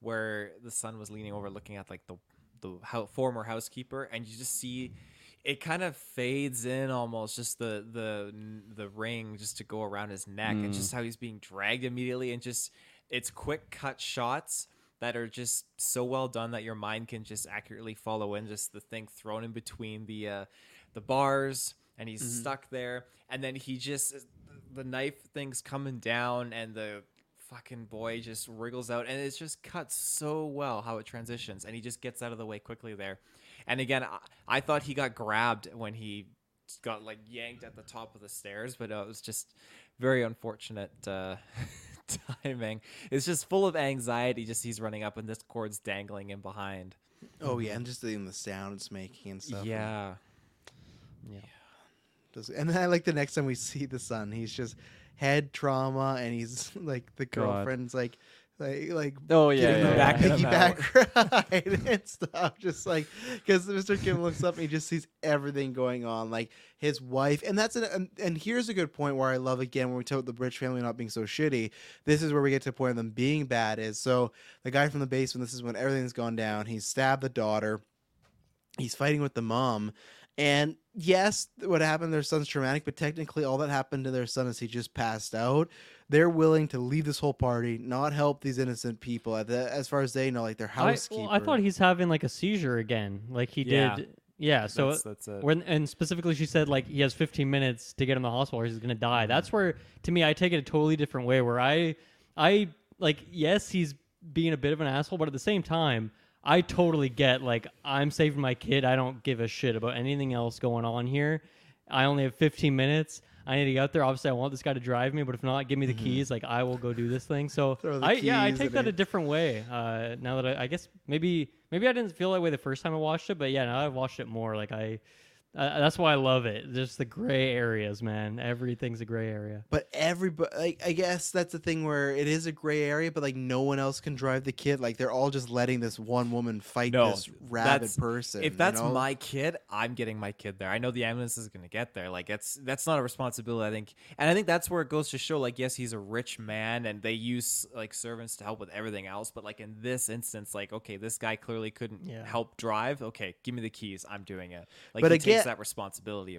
where the sun was leaning over, looking at like the the ho- former housekeeper, and you just see it kind of fades in almost, just the the the ring just to go around his neck, mm. and just how he's being dragged immediately, and just it's quick cut shots that are just so well done that your mind can just accurately follow in just the thing thrown in between the uh, the bars, and he's mm-hmm. stuck there, and then he just the knife thing's coming down, and the fucking boy just wriggles out, and it's just cut so well how it transitions, and he just gets out of the way quickly there. And again, I, I thought he got grabbed when he got like yanked at the top of the stairs, but uh, it was just very unfortunate. Uh, timing. It's just full of anxiety, just he's running up and this cord's dangling in behind. Oh yeah, and just the, the sound it's making and stuff. Yeah. Yeah. And then I like the next time we see the son, he's just head trauma, and he's like the girlfriend's God. like Like, like, oh, yeah, yeah, back, piggyback ride and stuff. Just like, because Mister Kim looks up and he just sees everything going on. Like, his wife, and that's an, and, and here's a good point where I love again when we talk about the Bridge family not being so shitty. This is where we get to the point of them being bad. Is so the guy from the basement, this is when everything's gone down. He's stabbed the daughter, he's fighting with the mom. And yes, what happened to their son's traumatic, but technically all that happened to their son is he just passed out. They're willing to leave this whole party, not help these innocent people, at the, as far as they know, like their housekeeper. I, well, I thought he's having like a seizure again, like he yeah. did. Yeah, so that's, that's it. When, and specifically she said like he has fifteen minutes to get in the hospital or he's going to die. That's where, to me, I take it a totally different way where I, I like, yes, he's being a bit of an asshole, but at the same time, I totally get, like, I'm saving my kid. I don't give a shit about anything else going on here. I only have fifteen minutes. I need to get out there. Obviously, I want this guy to drive me, but if not, give me the mm-hmm. keys. Like, I will go do this thing. So, I, yeah, I take that a different way. Uh, now that I, I guess maybe maybe I didn't feel that way the first time I watched it, but yeah, now I've watched it more. Like, I Uh, that's why I love it. Just the gray areas, man. Everything's a gray area. But everybody, like, I guess that's the thing where it is a gray area, but like no one else can drive the kid. Like they're all just letting this one woman fight no, this rabid person. If that's you know? my kid, I'm getting my kid there. I know the ambulance is going to get there. Like that's that's not a responsibility, I think. And I think that's where it goes to show, like, yes, he's a rich man and they use like servants to help with everything else. But like in this instance, like, okay, this guy clearly couldn't yeah. help drive. Okay, give me the keys. I'm doing it. Like, but again, that responsibility,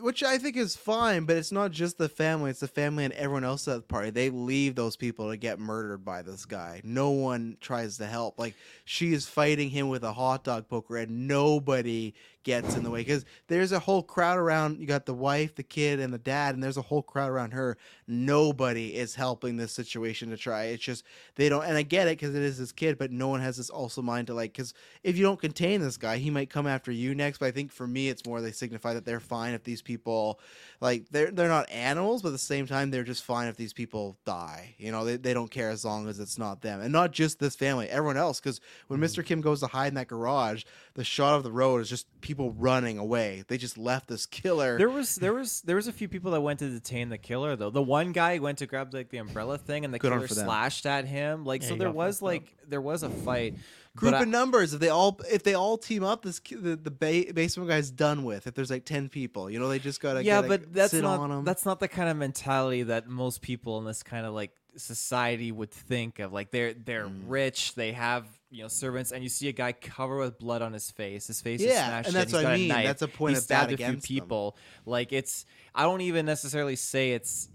which I think is fine, but it's not just the family, it's the family and everyone else at the party. They leave those people to get murdered by this guy. No one tries to help. Like, she is fighting him with a hot dog poker and nobody gets in the way because there's a whole crowd around. You got the wife, the kid, and the dad, and there's a whole crowd around her. Nobody is helping this situation to try. It's just they don't. And I get it because it is his kid, but no one has this also mind to, like, because if you don't contain this guy, he might come after you next. But I think for me, it's more they signify that they're fine if these people, like, they're they're not animals, but at the same time, they're just fine if these people die. You know, they, they don't care as long as it's not them, and not just this family, everyone else. Because when Mister Kim goes to hide in that garage, the shot of the road is just people running away. They just left this killer. There was there was there was a few people that went to detain the killer though. The one guy went to grab like the umbrella thing, and the Good killer slashed at him. Like yeah, so, there was like up. there was a fight. Group but of I, numbers. If they all if they all team up, this the the ba- basement guy's done with. If there's like ten people, you know, they just gotta yeah. Get but a, that's sit not on them. That's not the kind of mentality that most people in this kind of like society would think of. Like they're they're mm. rich. They have, you know, servants, and you see a guy covered with blood on his face. His face yeah, is smashed. And that's in. He's what I mean. A that's a point he of stabbed that a few people. Them. Like it's, I don't even necessarily say it's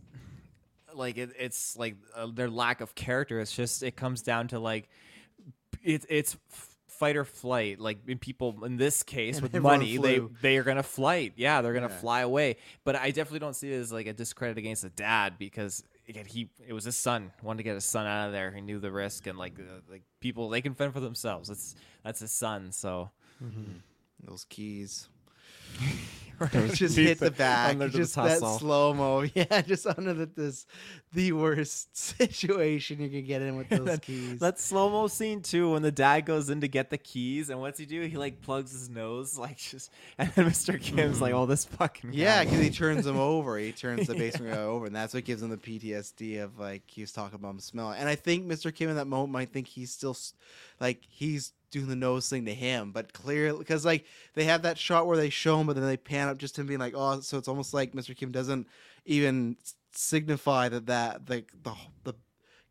like it, it's like uh, their lack of character. It's just it comes down to like it, it's fight or flight. Like in people in this case and with money, flew. they they are gonna flight. Yeah, they're gonna yeah. fly away. But I definitely don't see it as like a discredit against the dad because. Again, he it was his son. Wanted to get his son out of there. He knew the risk, and like uh, like people, they can fend for themselves. That's that's his son. So mm-hmm. those keys right. just hit the back, just that slow mo. Yeah, just under the, this the worst situation you could get in with those keys. That slow mo scene too, when the dad goes in to get the keys, and what's he do? He like plugs his nose, like just, and then Mister Kim's like, "Oh, this fucking guy." Yeah, because he turns him over. He turns the basement yeah. guy over, and that's what gives him the P T S D of like he was talking about him smelling. And I think Mister Kim in that moment might think he's still, like he's. doing the nose thing to him, but clearly because like they have that shot where they show him but then they pan up just him being like, oh, so it's almost like Mister Kim doesn't even signify that that like the, the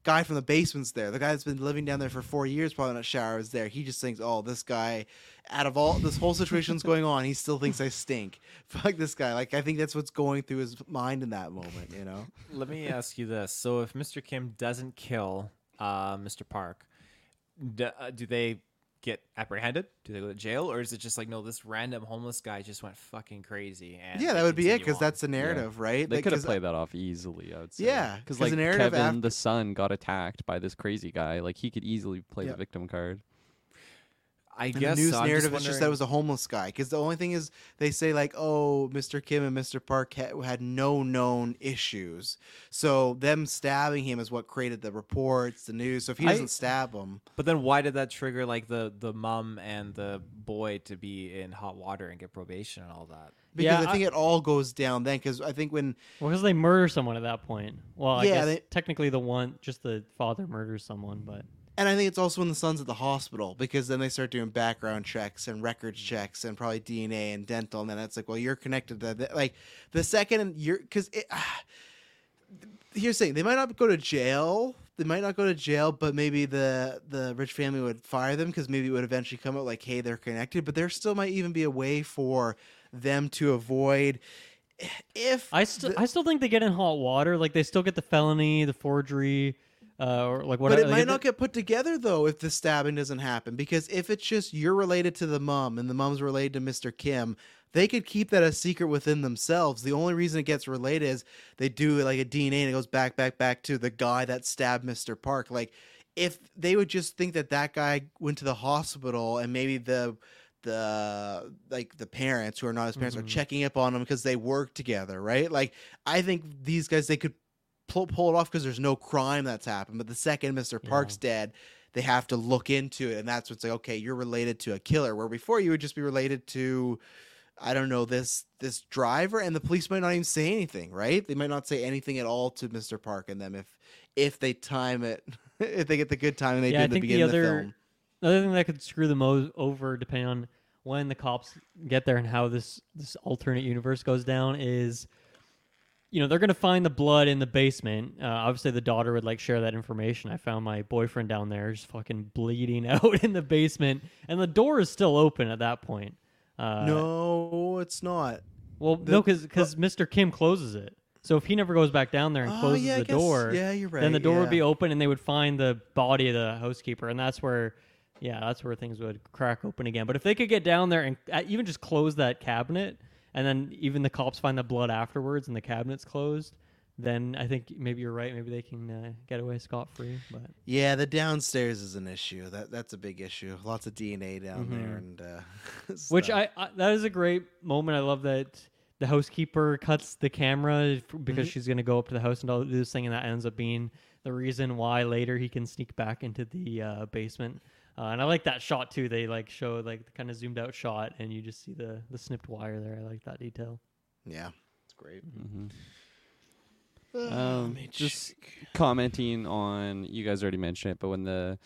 guy from the basement's there, the guy that's been living down there for four years probably not showers there. He just thinks, oh, this guy out of all this whole situation's going on, he still thinks I stink. Fuck this guy. Like I think that's what's going through his mind in that moment, you know. Let me ask you this, so if Mister Kim doesn't kill uh Mister Park, do, uh, do they get apprehended? Do they go to jail? Or is it just like, no, this random homeless guy just went fucking crazy? And yeah, that would be it because that's the narrative, yeah. right? They like, could have played that off easily, I would say. Yeah, because like Kevin, after- the son, got attacked by this crazy guy. Like he could easily play yeah. the victim card. I and guess the news so. narrative just is just that it was a homeless guy because the only thing is they say like, oh, Mister Kim and Mister Park ha- had no known issues, so them stabbing him is what created the reports, the news. So if he doesn't I, stab him, but then why did that trigger like the the mom and the boy to be in hot water and get probation and all that? Because yeah, I think I, it all goes down then. Because I think when well, because they murder someone at that point. Well, I yeah, guess they, technically the one just the father murders someone, but. And I think it's also when the son's at the hospital because then they start doing background checks and records checks and probably D N A and dental. And then it's like, well, you're connected to that. Like the second you're because ah, here's the thing. They might not go to jail. They might not go to jail, but maybe the, the rich family would fire them because maybe it would eventually come out like, hey, they're connected. But there still might even be a way for them to avoid. If I, st- the, I still think they get in hot water. Like they still get the felony, the forgery. Uh, or like whatever. But it might not get put together though if the stabbing doesn't happen, because if it's just you're related to the mom and the mom's related to Mister Kim, they could keep that a secret within themselves. The only reason it gets related is they do like a D N A and it goes back, back, back to the guy that stabbed Mister Park. Like if they would just think that that guy went to the hospital and maybe the the like the parents who are not his parents mm-hmm. are checking up on him because they work together, right? Like I think these guys they could. Pull, pull it off because there's no crime that's happened. But the second Mister Park's yeah. dead, they have to look into it, and that's what's like, okay, you're related to a killer, where before you would just be related to I don't know, this this driver, and the police might not even say anything, right? They might not say anything at all to Mister Park and them if if they time it, if they get the good time and they yeah, do I the think beginning the other, of the film. The other thing that could screw them over, depending on when the cops get there and how this, this alternate universe goes down, is, you know, they're going to find the blood in the basement. Uh, obviously, the daughter would, like, share that information. I found my boyfriend down there just fucking bleeding out in the basement, and the door is still open at that point. Uh, no, it's not. Well, the, no, because uh, Mister Kim closes it. So if he never goes back down there and closes oh, yeah, the I guess, door, yeah, you're right, then the door yeah. would be open and they would find the body of the housekeeper. And that's where, yeah, that's where things would crack open again. But if they could get down there and uh, even just close that cabinet, and then even the cops find the blood afterwards and the cabinet's closed, then I think maybe you're right. Maybe they can uh, get away scot-free. But yeah, the downstairs is an issue. That That's a big issue. Lots of D N A down mm-hmm. there. and uh, Which I, I that is a great moment. I love that the housekeeper cuts the camera because mm-hmm. she's going to go up to the house and all this thing, and that ends up being the reason why later he can sneak back into the uh, basement. Uh, and I like that shot, too. They like show like the kind of zoomed-out shot, and you just see the, the snipped wire there. I like that detail. Yeah, it's great. Mm-hmm. Um, just commenting on, you guys already mentioned it, but when the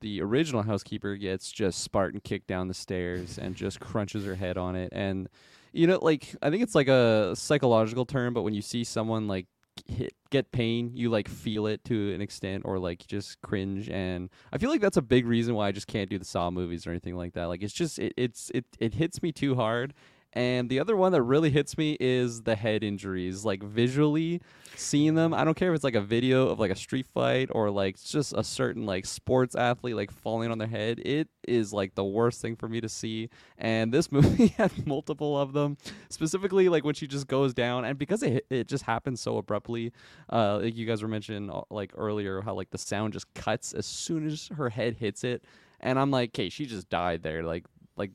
the original housekeeper gets just Spartan kicked down the stairs and just crunches her head on it, and you know, like, I think it's like a psychological term, but when you see someone like hit get pain, you like feel it to an extent, or like just cringe. And I feel like that's a big reason why I just can't do the Saw movies or anything like that. Like, it's just it it's it it hits me too hard. And the other one that really hits me is the head injuries. Like, visually seeing them, I don't care if it's like a video of like a street fight or like just a certain like sports athlete like falling on their head. It is like the worst thing for me to see. And this movie had multiple of them, specifically like when she just goes down. And because it it just happens so abruptly, uh, like you guys were mentioning like earlier how like the sound just cuts as soon as her head hits it. And I'm like, okay, she just died there. Like, like.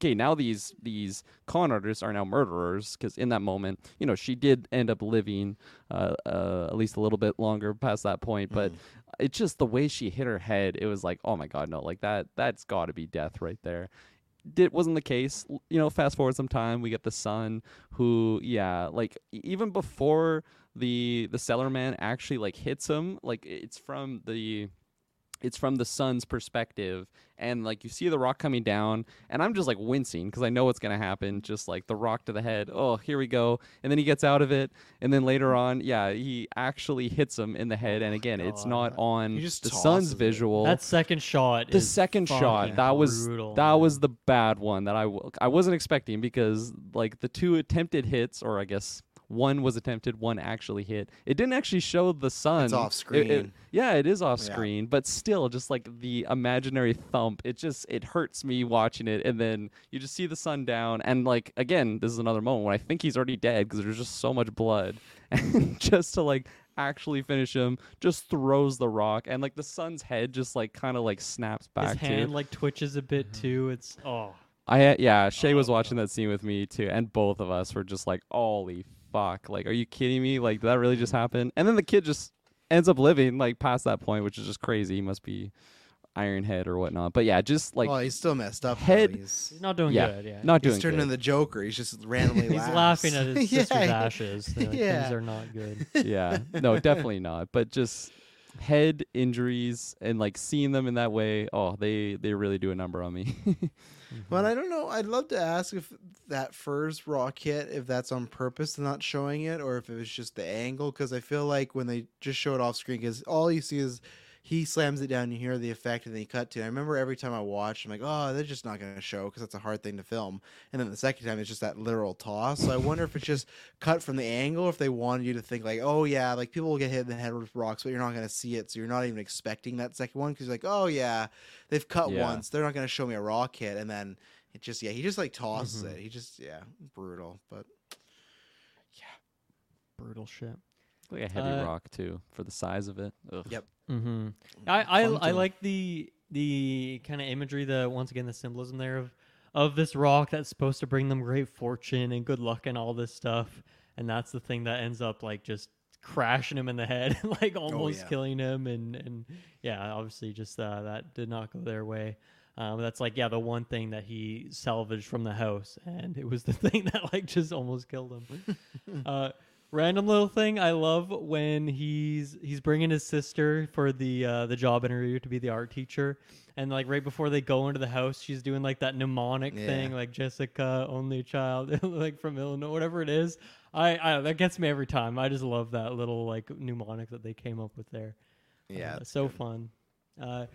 Okay, now these these con artists are now murderers, because in that moment, you know, she did end up living uh, uh, at least a little bit longer past that point. But mm. it's just the way she hit her head. It was like, oh my God, no, like that, that's got to be death right there. It wasn't the case. You know, fast forward some time, we get the son who, yeah, like even before the the cellar man actually like hits him, like it's from the... It's from the sun's perspective, and like you see the rock coming down, and I'm just like wincing because I know what's gonna happen. Just like the rock to the head. Oh, here we go. And then he gets out of it, and then later on, yeah, he actually hits him in the head. And again, oh, it's not on the sun's visual. It. That second shot. The is second shot. That was brutal, that man. was the bad one that I w- I wasn't expecting, because like the two attempted hits, or I guess. One was attempted, one actually hit. It didn't actually show the sun. It's off screen. It, it, yeah, it is off yeah. screen, but still, just like the imaginary thump, it just, it hurts me watching it. And then you just see the sun down. And like, again, this is another moment when I think he's already dead because there's just so much blood. And just to like actually finish him, just throws the rock. And like the sun's head just like kind of like snaps back. His hand too. like twitches a bit too. It's, oh. I Yeah, Shay oh, was watching God. that scene with me too. And both of us were just like, holy fuck, like, are you kidding me? Like, that really just happened? And then the kid just ends up living like past that point, which is just crazy. He must be Iron Head or whatnot. But yeah, just like, oh, he's still messed up. Head, he's, he's not doing yeah, good. Yeah, not doing. He's turned into the Joker. He's just randomly he's laughing at his sister's yeah. ashes. Like, yeah, things are not good. Yeah, no, definitely not. But just head injuries and like seeing them in that way, oh, they they really do a number on me. Well, I don't know. I'd love to ask if that first rock hit, if that's on purpose and not showing it, or if it was just the angle. Because I feel like when they just show it off screen, because all you see is he slams it down, you hear the effect, and then you cut to it. I remember every time I watched, I'm like, oh, they're just not going to show because that's a hard thing to film. And then the second time, it's just that literal toss. So I wonder if it's just cut from the angle, if they wanted you to think like, oh, yeah, like people will get hit in the head with rocks, but you're not going to see it. So you're not even expecting that second one because you're like, oh, yeah, they've cut yeah. once. They're not going to show me a rock hit. And then it just, yeah, he just like tosses mm-hmm. it. He just, yeah, brutal. But yeah, brutal shit. Like a heavy uh, rock, too, for the size of it. Ugh. Yep. Mm-hmm. I, I I like the the kind of imagery, the once again the symbolism there of of this rock that's supposed to bring them great fortune and good luck and all this stuff, and that's the thing that ends up like just crashing him in the head, like almost oh, yeah. killing him, and and yeah, obviously just uh, that did not go their way. Um, that's like, yeah, the one thing that he salvaged from the house, and it was the thing that like just almost killed him. uh, random little thing. I love when he's he's bringing his sister for the uh, the job interview to be the art teacher, and like right before they go into the house, she's doing like that mnemonic yeah. thing, like Jessica, only child, like from Illinois, whatever it is. I, I that gets me every time. I just love that little like mnemonic that they came up with there. Yeah, uh, so good. Fun. Uh,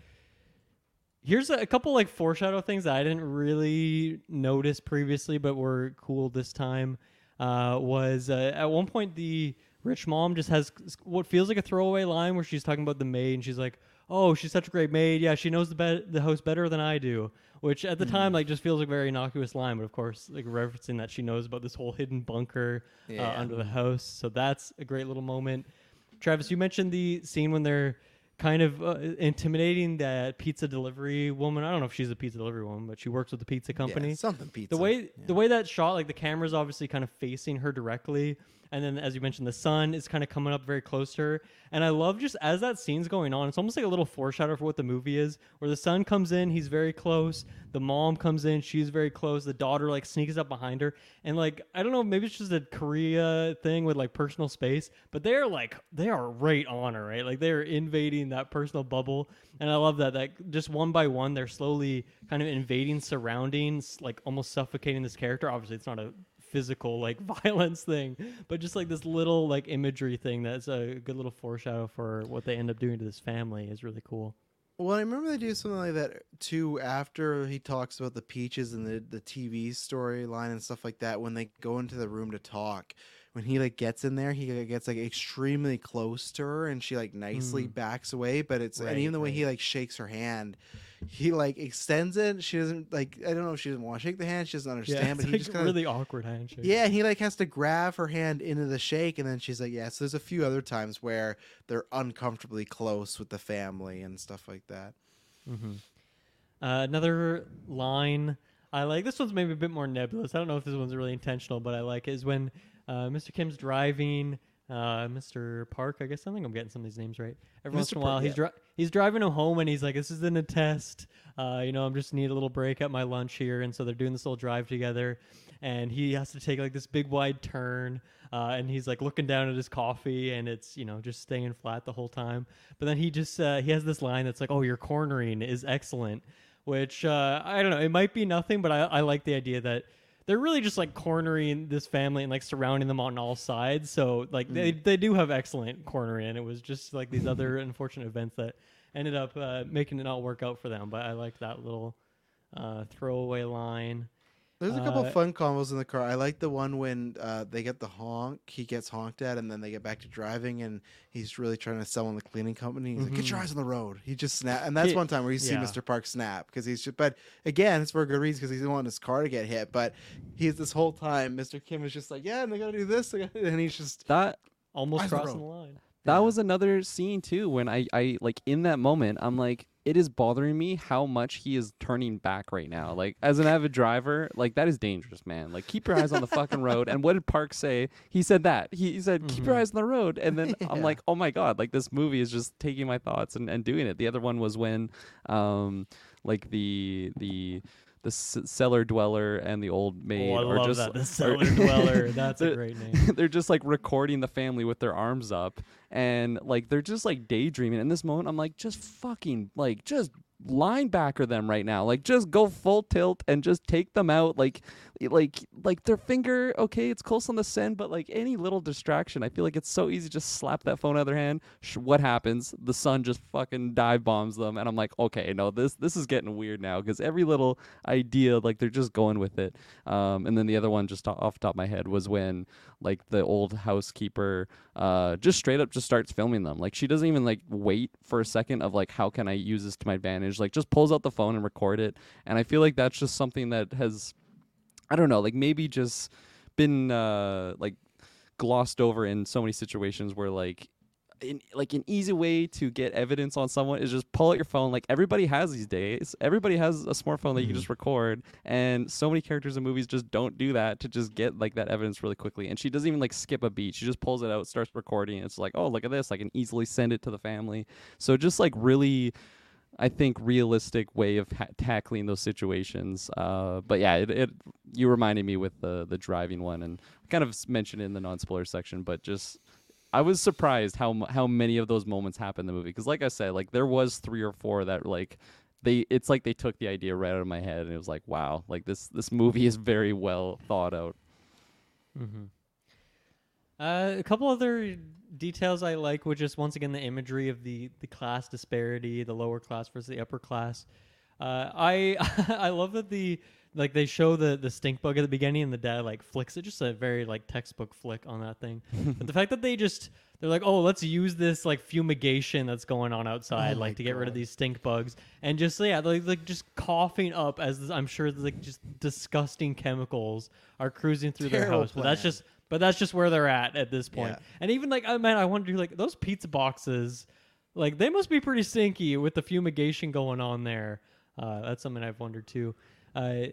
Here's a, a couple like foreshadow things that I didn't really notice previously, but were cool this time. Uh, was uh, at one point the rich mom just has what feels like a throwaway line where she's talking about the maid, and she's like, "Oh, she's such a great maid. Yeah, she knows the be- the house better than I do." Which at the mm. time like just feels like a very innocuous line, but of course like referencing that she knows about this whole hidden bunker yeah. uh, under the house. So that's a great little moment. Travis, you mentioned the scene when they're kind of uh, intimidating that pizza delivery woman. I don't know if she's a pizza delivery woman, but she works with the pizza company. Yeah, something pizza. The way yeah. the way that shot, like the camera's obviously kind of facing her directly, and then as you mentioned, the sun is kind of coming up very close to her. And I love just as that scene's going on, it's almost like a little foreshadow for what the movie is, where the son comes in, he's very close. The mom comes in, she's very close. The daughter like sneaks up behind her, and like I don't know, maybe it's just a Korea thing with like personal space, but they're like they are right on her, right? Like they're invading that personal bubble, and I love that. Like just one by one, they're slowly kind of invading surroundings, like almost suffocating this character. Obviously, it's not a physical like violence thing, but just like this little like imagery thing that's a good little foreshadow for what they end up doing to this family is really cool. Well, I remember they do something like that too after he talks about the peaches and the, the T V storyline and stuff like that. When they go into the room to talk, when he like gets in there, he gets like extremely close to her, and she like nicely mm. backs away. But it's right, and even the right. way he like shakes her hand, he like extends it. She doesn't like. I don't know if she doesn't want to shake the hand. She doesn't understand. Yeah, it's but like he just kind of really awkward handshake. Yeah, he like has to grab her hand into the shake, and then she's like, yeah. So there's a few other times where they're uncomfortably close with the family and stuff like that. that mm-hmm. uh, another line I like, this one's maybe a bit more nebulous, I don't know if this one's really intentional, but I like it, is when uh, Mister Kim's driving uh, Mister Park, I guess I think I'm getting some of these names right every Mister once in a while Park, he's, yeah. dri- he's driving him home, and he's like, this isn't a test, uh, you know, I'm just need a little break at my lunch here. And so they're doing this little drive together, and he has to take like this big wide turn, uh, and he's like looking down at his coffee, and it's, you know, just staying flat the whole time. But then he just uh, he has this line that's like, "Oh, your cornering is excellent," which uh, I don't know. It might be nothing, but I, I like the idea that they're really just like cornering this family and like surrounding them on all sides. So like mm. they they do have excellent cornering. It was just like these other unfortunate events that ended up uh, making it not work out for them. But I like that little uh, throwaway line. There's a couple uh, of fun combos in the car. I like the one when uh, they get the honk, he gets honked at, and then they get back to driving, and he's really trying to sell on the cleaning company. He's mm-hmm. like, "Get your eyes on the road." He just snap, and that's he, one time where you yeah. see Mister Park snap because he's just. But again, it's for a good reason because he's wanting his car to get hit. But he's this whole time, Mister Kim is just like, "Yeah, and they gotta do this," they gotta, and he's just that almost crossing the, the line. That yeah. was another scene too when I, I like in that moment I'm like, it is bothering me how much he is turning back right now. Like, as an avid driver, like, that is dangerous, man. Like, keep your eyes on the fucking road. And what did Park say? He said that. He, he said, mm-hmm. keep your eyes on the road. And then yeah. I'm like, oh, my God. Like, this movie is just taking my thoughts and, and doing it. The other one was when, um, like, the the... the s- cellar dweller and the old maid. Oh, I love just, that. The cellar dweller. That's a great name. They're just like recording the family with their arms up, and like they're just like daydreaming. In this moment, I'm like, just fucking like just linebacker them right now. Like just go full tilt and just take them out. Like, like, like their finger. Okay, it's close on the send, but like any little distraction, I feel like it's so easy to just slap that phone out of their hand. Sh- what happens? The son just fucking dive bombs them, and I'm like, okay, no, this this is getting weird now because every little idea, like they're just going with it. Um, and then the other one, just off the top of my head, was when like the old housekeeper uh just straight up just starts filming them. Like she doesn't even like wait for a second of like, how can I use this to my advantage? Like just pulls out the phone and record it. And I feel like that's just something that has, I don't know, like maybe just been uh, like glossed over in so many situations where like in, like an easy way to get evidence on someone is just pull out your phone. Like everybody has these days. Everybody has a smartphone that you can just record, and so many characters in movies just don't do that to just get like that evidence really quickly. And she doesn't even like skip a beat. She just pulls it out, starts recording. And it's like, oh, look at this. I can easily send it to the family. So just like really I think, realistic way of ha- tackling those situations. Uh, but yeah, it, it you reminded me with the the driving one, and I kind of mentioned it in the non-spoiler section, but just I was surprised how how many of those moments happened in the movie. Because like I said, like there was three or four that like they it's like they took the idea right out of my head, and it was like, wow, like this this movie is very well thought out. Mm-hmm. Uh, a couple other details I like were just, once again, the imagery of the, the class disparity, the lower class versus the upper class. Uh, I I love that the like they show the, the stink bug at the beginning, and the dad like flicks it, just a very like textbook flick on that thing. But the fact that they just they're like, oh, let's use this like fumigation that's going on outside, oh like to God. get rid of these stink bugs, and just yeah, like like just coughing up as this, I'm sure like just disgusting chemicals are cruising through Terrible their house. Plan. But that's just. But that's just where they're at at this point. Yeah. And even like, oh man, I wonder, like those pizza boxes, like they must be pretty stinky with the fumigation going on there. Uh, that's something I've wondered too. Uh,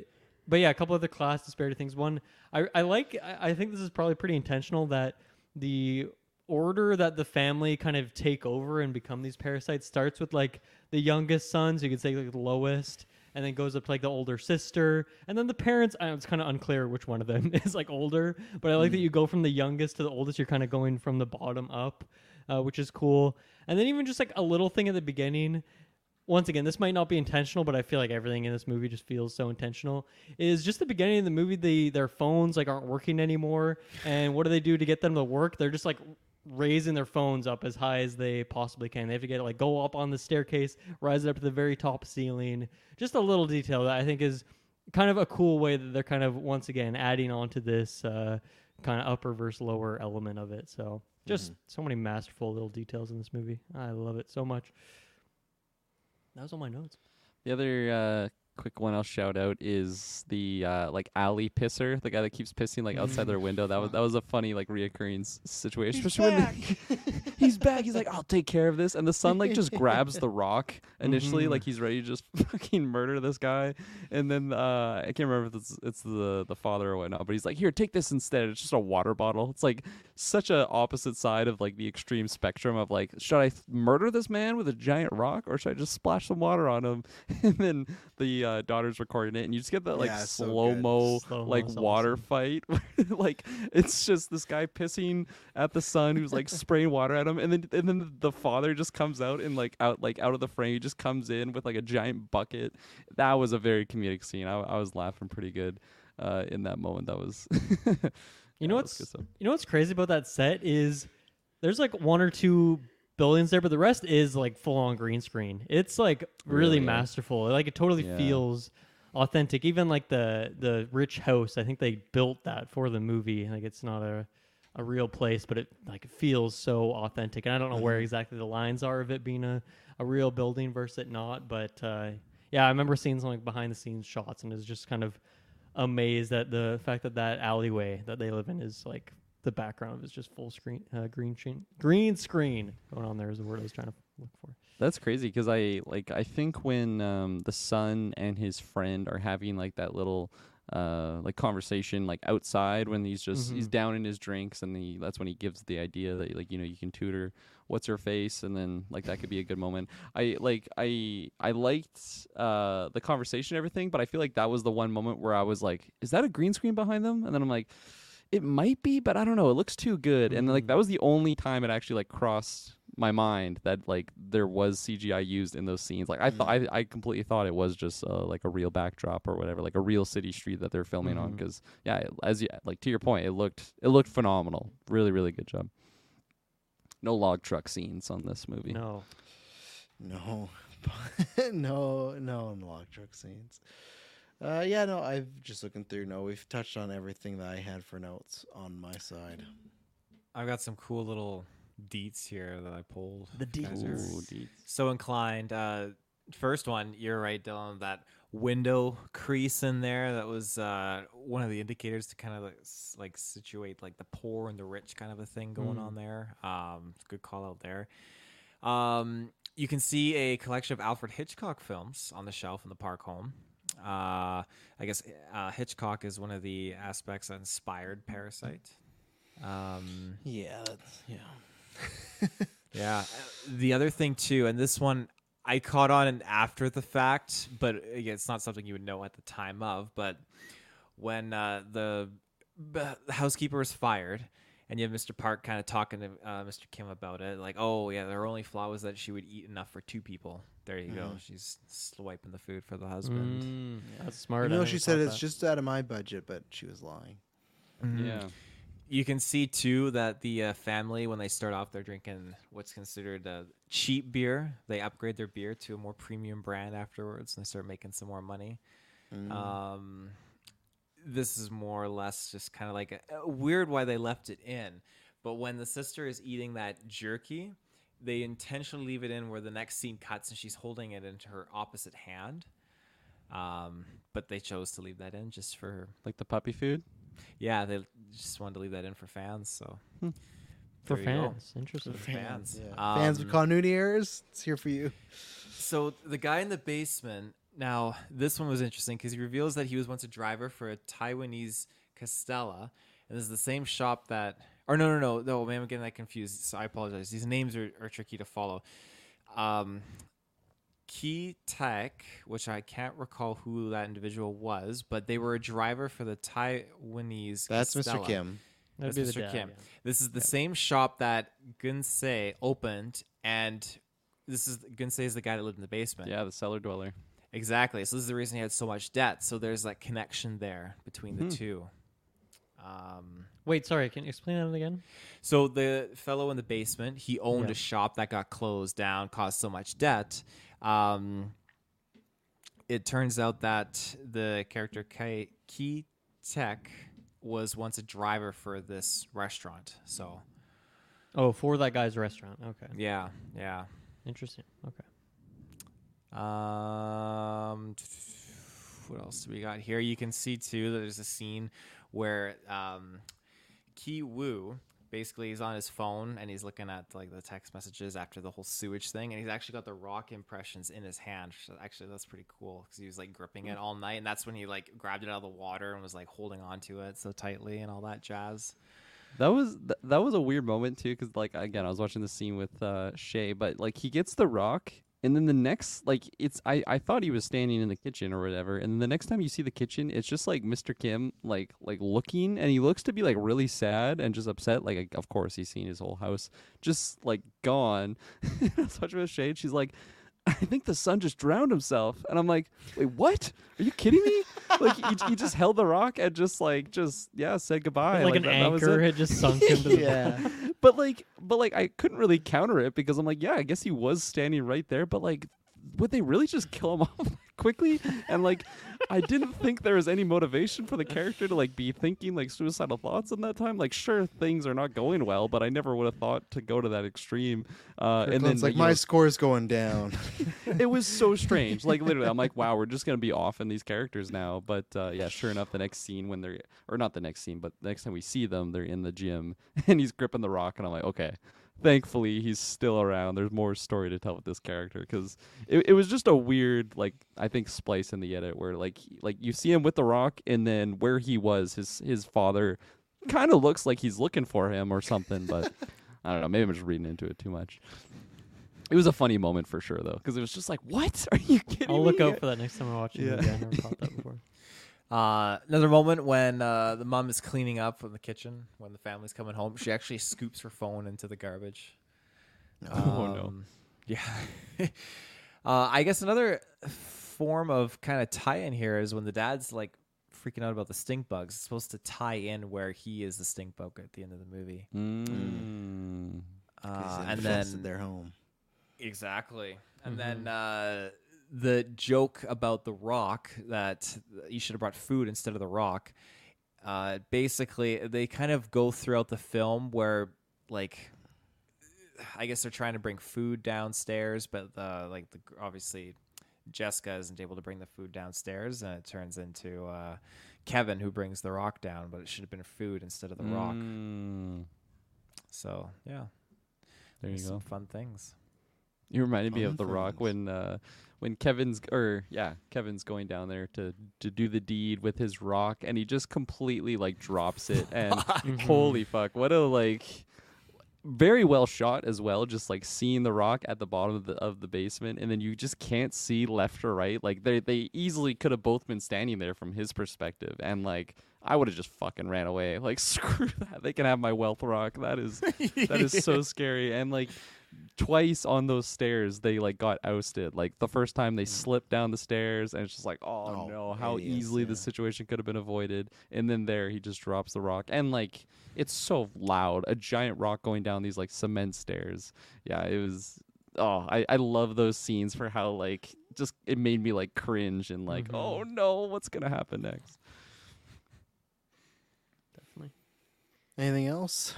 but yeah, a couple other class disparity things. One, I, I like, I, I think this is probably pretty intentional that the order that the family kind of take over and become these parasites starts with like the youngest son, so you could say like the lowest, and then goes up to like the older sister, and then the parents. I know it's kind of unclear which one of them is like older, but I like mm. that you go from the youngest to the oldest. You're kind of going from the bottom up, uh, which is cool. And then even just like a little thing at the beginning. Once again, this might not be intentional, but I feel like everything in this movie just feels so intentional. Is just the beginning of the movie. They their phones like aren't working anymore, and what do they do to get them to work? They're just like raising their phones up as high as they possibly can. They have to get like go up on the staircase, rise it up to the very top ceiling. Just a little detail that I think is kind of a cool way that they're kind of once again adding on to this uh, kind of upper versus lower element of it. So just mm. so many masterful little details in this movie. I love it so much. That was all my notes. The other uh, quick one I'll shout out is the uh, like alley pisser, the guy that keeps pissing like outside their window. That was that was a funny like reoccurring s- situation. He's back. They, he's back. He's like, I'll take care of this, and the son like just grabs the rock initially, mm-hmm. like he's ready to just fucking murder this guy. And then uh, I can't remember if it's, it's the the father or whatnot, but he's like, here, take this instead. It's just a water bottle. It's like such a opposite side of like the extreme spectrum of like, should I th- murder this man with a giant rock, or should I just splash some water on him? And then the Uh, daughter's recording it, and you just get that like yeah, slow-mo, so slow-mo like water awesome. fight. Like it's just this guy pissing at the son who's like spraying water at him, and then and then the father just comes out and like out like out of the frame. He just comes in with like a giant bucket. That was a very comedic scene. I, I was laughing pretty good uh in that moment. That was you know what's you know what's crazy about that set is there's like one or two buildings there, but the rest is like full on green screen. It's like really, really? masterful. Like it totally yeah. feels authentic. Even like the the rich house, I think they built that for the movie. Like it's not a a real place, but it like it feels so authentic. And I don't know where exactly the lines are of it being a a real building versus it not. But uh yeah, I remember seeing some like behind the scenes shots, and is just kind of amazed at the fact that that alleyway that they live in is like. The background is just full screen, uh, green screen, green screen going on. There is the word I was trying to look for. That's crazy because I like I think when um, the son and his friend are having like that little uh, like conversation like outside when he's just mm-hmm. he's down in his drinks, and he, that's when he gives the idea that like you know you can tutor what's her face, and then like that could be a good moment. I like I I liked uh, the conversation and everything, but I feel like that was the one moment where I was like, is that a green screen behind them? And then I'm like. It might be, but I don't know. It looks too good. And like that was the only time it actually like crossed my mind that like there was C G I used in those scenes. Like I thought, I, I completely thought it was just uh, like a real backdrop or whatever, like a real city street that they're filming mm-hmm. on. Because yeah, it, as you, like to your point, it looked it looked phenomenal. Really, really good job. No log truck scenes on this movie. No, no, no, no log truck scenes. Uh, yeah, no, I'm just looking through. No, we've touched on everything that I had for notes on my side. I've got some cool little deets here that I pulled. The deets. Ooh, deets. So inclined. Uh, first one, you're right, Dylan, that window crease in there. That was uh, one of the indicators to kind of like, like situate like the poor and the rich kind of a thing going mm. on there. Um, it's a good call out there. Um, you can see a collection of Alfred Hitchcock films on the shelf in the park home. Uh, I guess uh, Hitchcock is one of the aspects that inspired Parasite. Um, yeah, that's, yeah, yeah. The other thing too, and this one I caught on after the fact, but it's not something you would know at the time of. But when uh, the housekeeper was fired, and you have Mister Park kind of talking to uh, Mister Kim about it, like, oh, yeah, her only flaw was that she would eat enough for two people. There you mm. go. She's swiping the food for the husband. Mm, yeah. That's smart. You know, she said it's that. just out of my budget, but she was lying. Mm-hmm. Yeah. You can see, too, that the uh, family, when they start off, they're drinking what's considered uh, cheap beer. They upgrade their beer to a more premium brand afterwards, and they start making some more money. Mm. Um, this is more or less just kind of like a, a weird why they left it in. But when the sister is eating that jerky, they intentionally leave it in where the next scene cuts, and she's holding it into her opposite hand. Um, but they chose to leave that in just for... Like the puppy food? Yeah, they just wanted to leave that in for fans. So hmm. for fans, go. Interesting. For fans, yeah. um, fans of continuity errors. It's here for you. So the guy in the basement. Now this one was interesting because he reveals that he was once a driver for a Taiwanese Castella, and this is the same shop that. Or no, no, no, no. Man, I'm getting that confused. So I apologize. These names are, are tricky to follow. Um, Key Tech, which I can't recall who that individual was, but they were a driver for the Taiwanese. That's Castella. Mister Kim. That'd That's Mister Dad, Kim. Yeah. This is the yeah. same shop that Gunsei opened, and this is Gunsei is the guy that lived in the basement. Yeah, the cellar dweller. Exactly. So this is the reason he had so much debt. So there's that connection there between mm-hmm. the two. Um, Wait, sorry. Can you explain that again? So the fellow in the basement, he owned yeah. a shop that got closed down, caused so much debt. Um, it turns out that the character Kei, Key Tech was once a driver for this restaurant. So, oh, for that guy's restaurant. Okay. Yeah. Yeah. Interesting. Okay. Um, what else do we got here? You can see too that there's a scene where um, Ki Woo. Basically, he's on his phone and he's looking at like the text messages after the whole sewage thing, and he's actually got the rock impressions in his hand. Actually, that's pretty cool because he was like gripping it all night, and that's when he like grabbed it out of the water and was like holding on to it so tightly and all that jazz. That was th- that was a weird moment too because like again, I was watching the scene with uh, Shay, but like he gets the rock, and then the next like it's I I thought he was standing in the kitchen or whatever, and the next time you see the kitchen, it's just like Mister Kim like like looking, and he looks to be like really sad and just upset. Like of course he's seen his whole house just like gone. I was watching with Shade. She's like, I think the son just drowned himself, and I'm like, wait, what? Are you kidding me? Like he, he just held the rock and just like just yeah said goodbye. Like, like an that, anchor that had just sunk into the yeah. But like, but like, I couldn't really counter it because I'm like, yeah, I guess he was standing right there. But like, would they really just kill him off quickly? And like, I didn't think there was any motivation for the character to like be thinking like suicidal thoughts in that time. Like, sure, things are not going well, but I never would have thought to go to that extreme. Uh, and then it's like my know, score's going down. It was so strange. Like literally, I'm like, wow, we're just gonna be off in these characters now. But uh, yeah, sure enough, the next scene when they're or not the next scene, but the next time we see them, they're in the gym and he's gripping the rock, and I'm like, okay. Thankfully, he's still around. There's more story to tell with this character because it, it was just a weird, like I think, splice in the edit where like he, like you see him with the rock, and then where he was, his his father kind of looks like he's looking for him or something. But I don't know. Maybe I'm just reading into it too much. It was a funny moment for sure, though, because it was just like, "What are you kidding me?" I'll look out for that next time I watch it. Yeah. I never thought that before. Uh, another moment when uh, the mom is cleaning up in the kitchen when the family's coming home, she actually scoops her phone into the garbage. Um, oh no! Yeah, uh, I guess another form of kind of tie-in here is when the dad's like freaking out about the stink bugs. It's supposed to tie in where he is the stink bug at the end of the movie, mm. uh, and then their home. Exactly, and mm-hmm. then. Uh, The joke about the rock that you should have brought food instead of the rock. Uh, basically, they kind of go throughout the film where, like, I guess they're trying to bring food downstairs, but uh, like the, obviously Jessica isn't able to bring the food downstairs, and it turns into uh, Kevin who brings the rock down, but it should have been food instead of the mm. rock. So yeah, there There's you go. Some fun things. You reminded me of The Rock when uh, when Kevin's or yeah Kevin's going down there to, to do the deed with his rock, and he just completely like drops it, and holy fuck, what a like very well shot as well, just like seeing the rock at the bottom of the of the basement, and then you just can't see left or right. Like they they easily could have both been standing there from his perspective, and like I would have just fucking ran away. Like, screw that. They can have my wealth rock. That is that is yeah. so scary. And like twice on those stairs they like got ousted. Like the first time they mm. slipped down the stairs, and it's just like, oh, oh no, how idiots, easily yeah. this situation could have been avoided. And then there he just drops the rock, and like it's so loud, a giant rock going down these like cement stairs. Yeah, it was oh I, I love those scenes for how like just it made me like cringe and like mm-hmm. oh no, what's gonna happen next. Definitely. Anything else?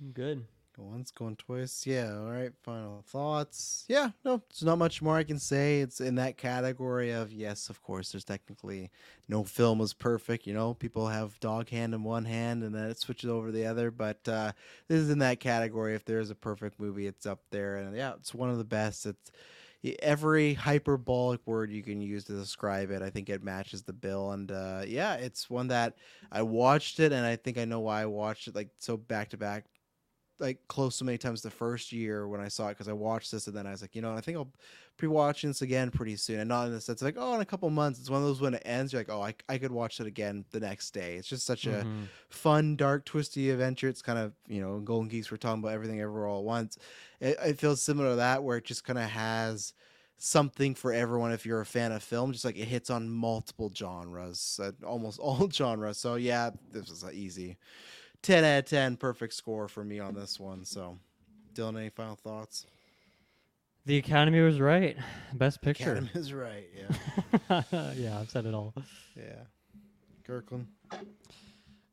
I'm good. Go once, going twice. Yeah, all right. Final thoughts. Yeah, no, there's not much more I can say. It's in that category of, yes, of course, there's technically no film was perfect. You know, people have dog hand in one hand and then it switches over to the other. But uh, this is in that category. If there is a perfect movie, it's up there. And yeah, it's one of the best. It's every hyperbolic word you can use to describe it. I think it matches the bill. And uh, yeah, it's one that I watched it, and I think I know why I watched it. Like, so back to back. Like close so many times the first year when I saw it, because I watched this and then I was like, you know, I think I'll be watching this again pretty soon. And not in the sense of like, oh, in a couple months. It's one of those when it ends, you're like, oh, I, I could watch it again the next day. It's just such mm-hmm. a fun, dark, twisty adventure. It's kind of, you know, Golden Geeks, we're talking about everything everywhere all at once. It, it feels similar to that, where it just kind of has something for everyone if you're a fan of film. Just like it hits on multiple genres, uh, almost all genres. So yeah, this was easy. ten out of ten, perfect score for me on this one. So, Dylan, any final thoughts? The Academy was right. Best Picture. Academy is right, yeah. Yeah, I've said it all. Yeah. Kirkland?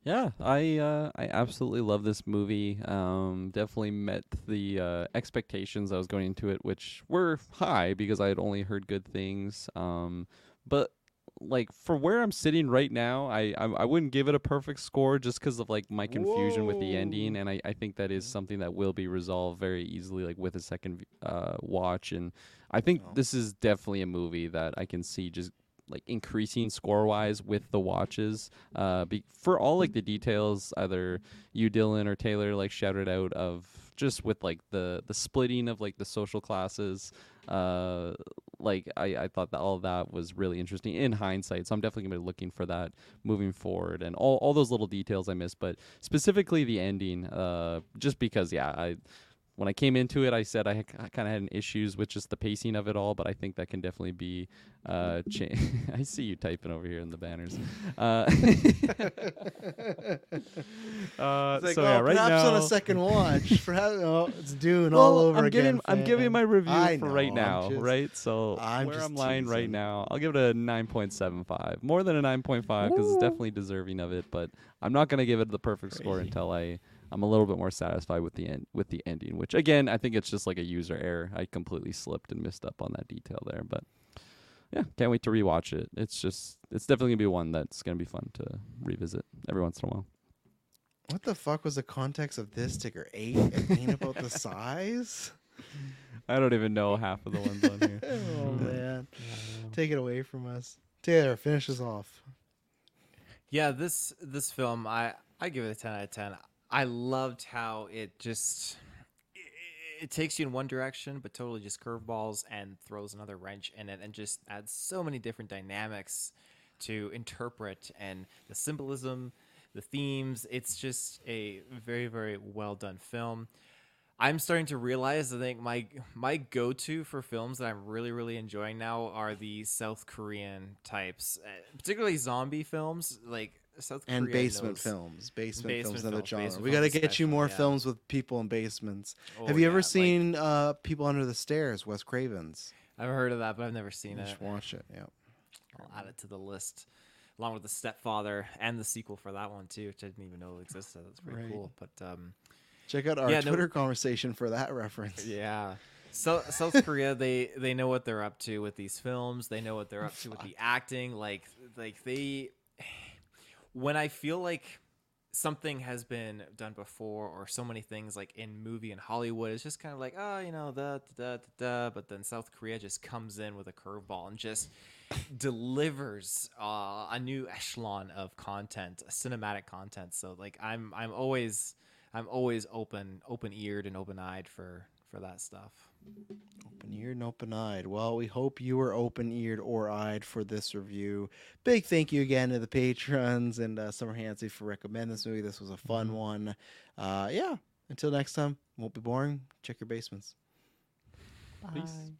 Yeah, I uh, I absolutely love this movie. Um, definitely met the uh, expectations I was going into it, which were high because I had only heard good things. Um, but like for where I'm sitting right now, I, I I wouldn't give it a perfect score just because of like my confusion Whoa. with the ending, and I, I think that is something that will be resolved very easily, like with a second uh, watch. And I think oh. this is definitely a movie that I can see just like increasing score wise with the watches. Uh, be, for all like the details, either you, Dylan, or Taylor like shouted out of just with like the the splitting of like the social classes. Uh, like I, I thought that all that was really interesting in hindsight. So I'm definitely going to be looking for that moving forward, and all, all those little details I missed, but specifically the ending, uh, just because, yeah, I, when I came into it, I said I, I kind of had issues with just the pacing of it all, but I think that can definitely be uh, cha- I see you typing over here in the banners. Uh, uh, like, so oh, yeah, right now, on a second watch. For how, oh, it's Dune well, all over I'm again. Giving, I'm giving my review I for know, right now, just, right? So I'm where I'm lying teasing. Right now, I'll give it a nine point seven five, more than a nine point five because it's definitely deserving of it. But I'm not gonna give it the perfect Crazy. score until I. I'm a little bit more satisfied with the end, with the ending, which again I think it's just like a user error. I completely slipped and missed up on that detail there, but yeah, can't wait to rewatch it. It's just it's definitely gonna be one that's gonna be fun to revisit every once in a while. What the fuck was the context of this ticker eight? It ain't about the size. I don't even know half of the ones on here. Oh man, take it away from us, Taylor. Finish us off. Yeah, this this film, I I give it a ten out of ten. I loved how it just it, it takes you in one direction, but totally just curveballs and throws another wrench in it, and just adds so many different dynamics to interpret, and the symbolism, the themes. It's just a very, very well done film. I'm starting to realize, I think my my go-to for films that I'm really, really enjoying now are the South Korean types, particularly zombie films, like. South Korea and basement knows. films. Basement, basement films, another film, genre. We got to get you more yeah. films with people in basements. Oh, Have you yeah, ever seen like, uh, People Under the Stairs, Wes Craven's? I've heard of that, but I've never seen you it. Just watch it, yeah. I'll add it to the list, along with The Stepfather and the sequel for that one, too, which I didn't even know existed. That's pretty right. cool. But um, check out our yeah, Twitter no, conversation for that reference. Yeah. So, South Korea, they, they know what they're up to with these films. They know what they're up to with the acting. Like Like, they... When I feel like something has been done before, or so many things like in movie and Hollywood, it's just kind of like, oh, you know, da, da, da, da, but then South Korea just comes in with a curveball and just delivers uh, a new echelon of content, cinematic content. So like I'm, I'm always I'm always open, open-eared and open-eyed for, for that stuff. Open-eared and open-eyed. Well, we hope you were open-eared or eyed for this review. Big thank you again to the patrons and uh, Summer Hansey for recommending this movie. This was a fun mm-hmm. one. Uh, yeah. Until next time, won't be boring. Check your basements. Bye. Peace.